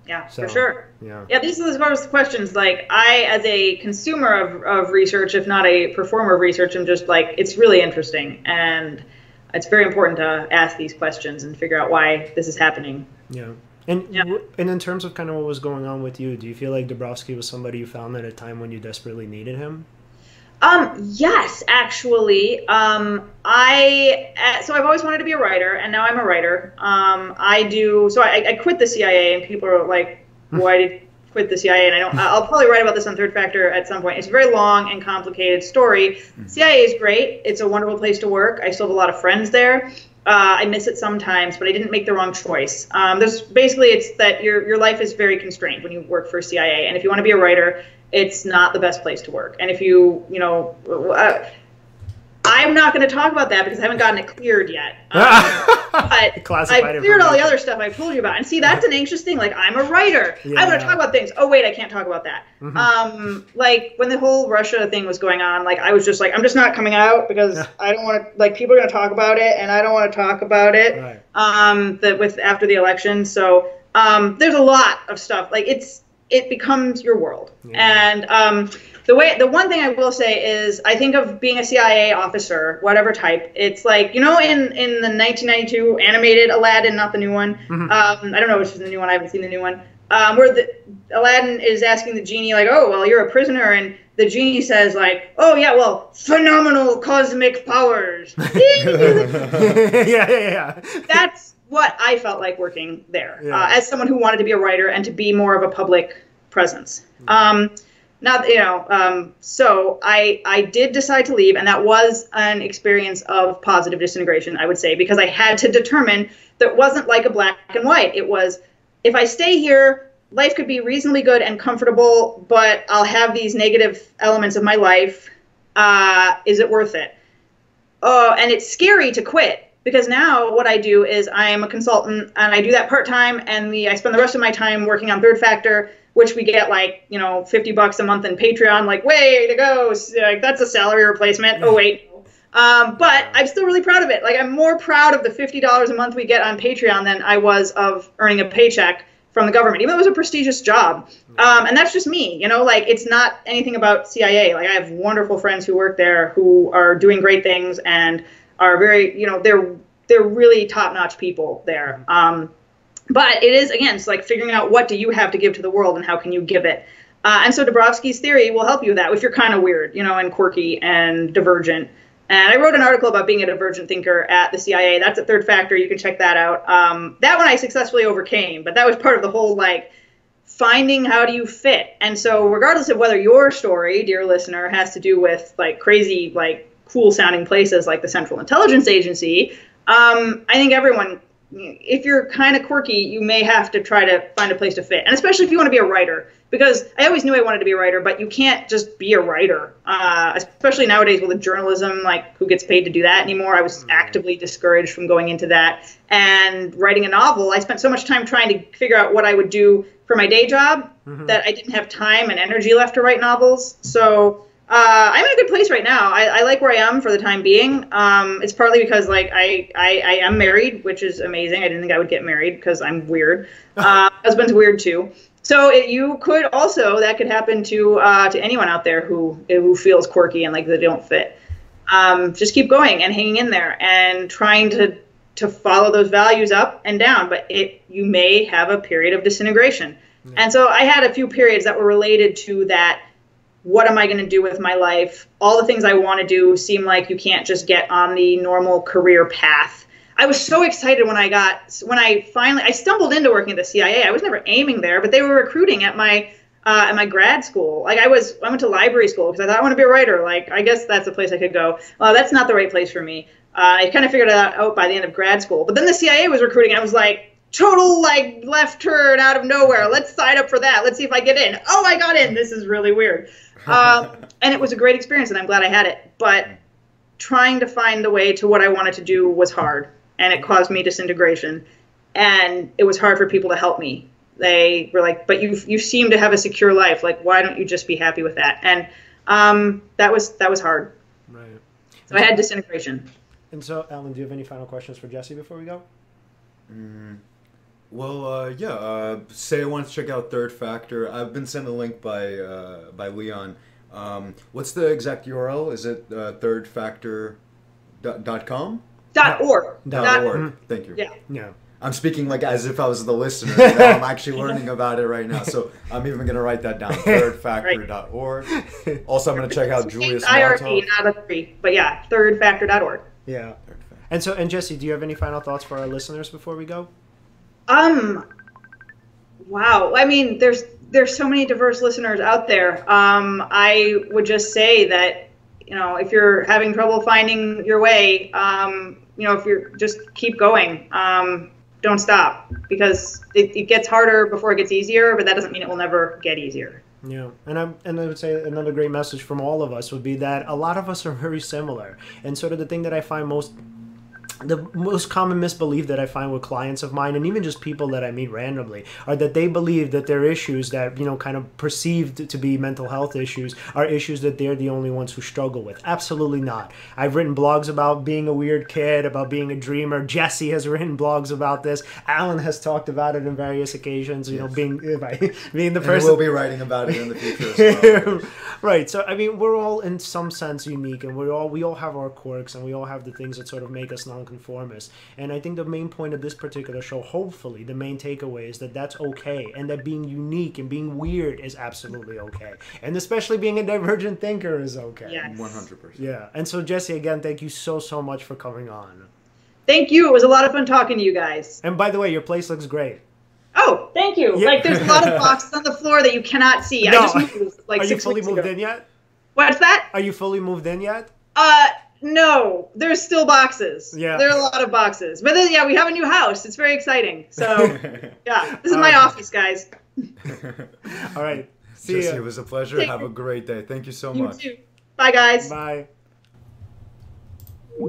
Yeah, so, for sure. Yeah. yeah, these are the first questions. Like, I, as a consumer of, of research, if not a performer of research, I'm just like, it's really interesting. And it's very important to ask these questions and figure out why this is happening. Yeah. And, yeah. and in terms of kind of what was going on with you, do you feel like Dombrowski was somebody you found at a time when you desperately needed him? Um, yes, actually. Um, I, uh, so I've always wanted to be a writer, and now I'm a writer. Um, I do, so I, I quit the C I A, and people are like, why did you quit the C I A? And I don't, I'll probably write about this on Third Factor at some point. It's a very long and complicated story. Mm-hmm. C I A is great. It's a wonderful place to work. I still have a lot of friends there. Uh, I miss it sometimes, but I didn't make the wrong choice. Um, there's basically, it's that your your life is very constrained when you work for C I A, and if you want to be a writer, it's not the best place to work. And if you, you know, uh, I'm not going to talk about that because I haven't gotten it cleared yet. Um, but I've cleared all the other stuff I told you about. And see, that's an anxious thing. Like, I'm a writer. Yeah. I want to talk about things. Oh wait, I can't talk about that. Mm-hmm. Um, like when the whole Russia thing was going on, like I was just like, I'm just not coming out because yeah. I don't want to. Like people are going to talk about it, and I don't want to talk about it. Right. Um, that with after the election. So um, there's a lot of stuff. Like it's it becomes your world. Yeah. And um, the way the one thing I will say is I think of being a C I A officer, whatever type. It's like, you know, in, in the nineteen ninety-two animated Aladdin, not the new one. Mm-hmm. um, I don't know which is the new one. I haven't seen the new one. Um, where the, Aladdin is asking the genie, like, oh, well, you're a prisoner. And the genie says, like, oh, yeah, well, phenomenal cosmic powers. yeah, yeah, yeah. That's what I felt like working there yeah. uh, as someone who wanted to be a writer and to be more of a public presence. Um, not, you know, um, so I, I did decide to leave, and that was an experience of positive disintegration, I would say, because I had to determine that wasn't like a black and white. It was, if I stay here, life could be reasonably good and comfortable, but I'll have these negative elements of my life. Uh, is it worth it? Oh, and it's scary to quit. Because now what I do is I am a consultant, and I do that part-time, and the, I spend the rest of my time working on Third Factor, which we get like, you know, fifty bucks a month in Patreon, like, way to go, like, that's a salary replacement, oh wait. Um, but I'm still really proud of it. Like, I'm more proud of the fifty dollars a month we get on Patreon than I was of earning a paycheck from the government, even though it was a prestigious job. Um, and that's just me, you know, like, it's not anything about C I A. Like, I have wonderful friends who work there who are doing great things, and are very, you know, they're they're really top-notch people there. Um, but it is, again, it's like figuring out what do you have to give to the world and how can you give it. Uh, and so Dombrowski's theory will help you with that if you're kind of weird, you know, and quirky and divergent. And I wrote an article about being a divergent thinker at the C I A. That's at Third Factor. You can check that out. Um, that one I successfully overcame, but that was part of the whole, like, finding how do you fit. And so regardless of whether your story, dear listener, has to do with, like, crazy, like, cool-sounding places like the Central Intelligence Agency, um, I think everyone, if you're kind of quirky, you may have to try to find a place to fit. And especially if you want to be a writer, because I always knew I wanted to be a writer, but you can't just be a writer, uh, especially nowadays with the journalism, like who gets paid to do that anymore. I was actively discouraged from going into that. And writing a novel, I spent so much time trying to figure out what I would do for my day job mm-hmm. that I didn't have time and energy left to write novels. So Uh, I'm in a good place right now. I, I like where I am for the time being. Um, it's partly because like I, I, I am married, which is amazing. I didn't think I would get married because I'm weird. Uh, husband's weird too. So it, you could also, that could happen to uh, to anyone out there who who feels quirky and like they don't fit. Um, just keep going and hanging in there and trying to to follow those values up and down. But it you may have a period of disintegration. Yeah. And so I had a few periods that were related to that. What am I going to do with my life? All the things I want to do seem like you can't just get on the normal career path. I was so excited when I got, when I finally, I stumbled into working at the C I A. I was never aiming there, but they were recruiting at my, uh, at my grad school. Like I was, I went to library school because I thought I want to be a writer. Like, I guess that's a place I could go. Well, that's not the right place for me. Uh, I kind of figured that out by the end of grad school, but then the C I A was recruiting. I was like, total like left turn out of nowhere. Let's sign up for that. Let's see if I get in. Oh, I got in. This is really weird. Um, and it was a great experience, and I'm glad I had it. But trying to find the way to what I wanted to do was hard, and it caused me disintegration. And it was hard for people to help me. They were like, "But you, you seem to have a secure life. Like, why don't you just be happy with that?" And um, that was that was hard. So I had disintegration. And so, Alan, do you have any final questions for Jesse before we go? Mm, well, uh, yeah. Uh, say I want to check out Third Factor. I've been sent a link by uh, by Leon. Um, what's the exact U R L? Is it uh, third factor dot com? Dot org. Dot org. Thank you. Yeah. Yeah. I'm speaking like as if I was the listener. I'm actually learning about it right now, so I'm even going to write that down. third factor dot org. Right. Also, I'm going to check out Julius Martov. Not a three, but yeah, third factor dot org. Yeah. And so, and Jesse, do you have any final thoughts for our listeners before we go? Um. Wow. I mean, there's there's so many diverse listeners out there. Um, I would just say that, you know, if you're having trouble finding your way, um, you know, if you're just keep going. Um, Don't stop, because it, it gets harder before it gets easier, but that doesn't mean it will never get easier. Yeah, and, I'm, and I would say another great message from all of us would be that a lot of us are very similar. And sort of the thing that I find most, the most common misbelief that I find with clients of mine, and even just people that I meet randomly, are that they believe that their issues that, you know, kind of perceived to be mental health issues are issues that they're the only ones who struggle with. Absolutely not. I've written blogs about being a weird kid, about being a dreamer. Jesse has written blogs about this. Alan has talked about it on various occasions, you yes. know, being I, being the person. And we'll be writing about it in the future as well. Right. So, I mean, we're all in some sense unique, and we're all, we all have our quirks, and we all have the things that sort of make us non conformist. And I think the main point of this particular show, hopefully, the main takeaway is that that's okay, and that being unique and being weird is absolutely okay, and especially being a divergent thinker is okay. Yes. one hundred percent. Yeah. And so, Jesse, again, thank you so, so much for coming on. Thank you. It was a lot of fun talking to you guys. And by the way, your place looks great. Oh, thank you. Yeah. Like, there's a lot of boxes on the floor that you cannot see. No. I just moved, like, Are six you fully moved ago. in yet? What's that? Are you fully moved in yet? Uh... No, there's still boxes. Yeah. There are a lot of boxes. But then, yeah, we have a new house. It's very exciting. So, yeah, this is my um, office, guys. All right. See Jesse, ya. It was a pleasure. Take have you. a great day. Thank you so you much. Too. Bye, guys. Bye.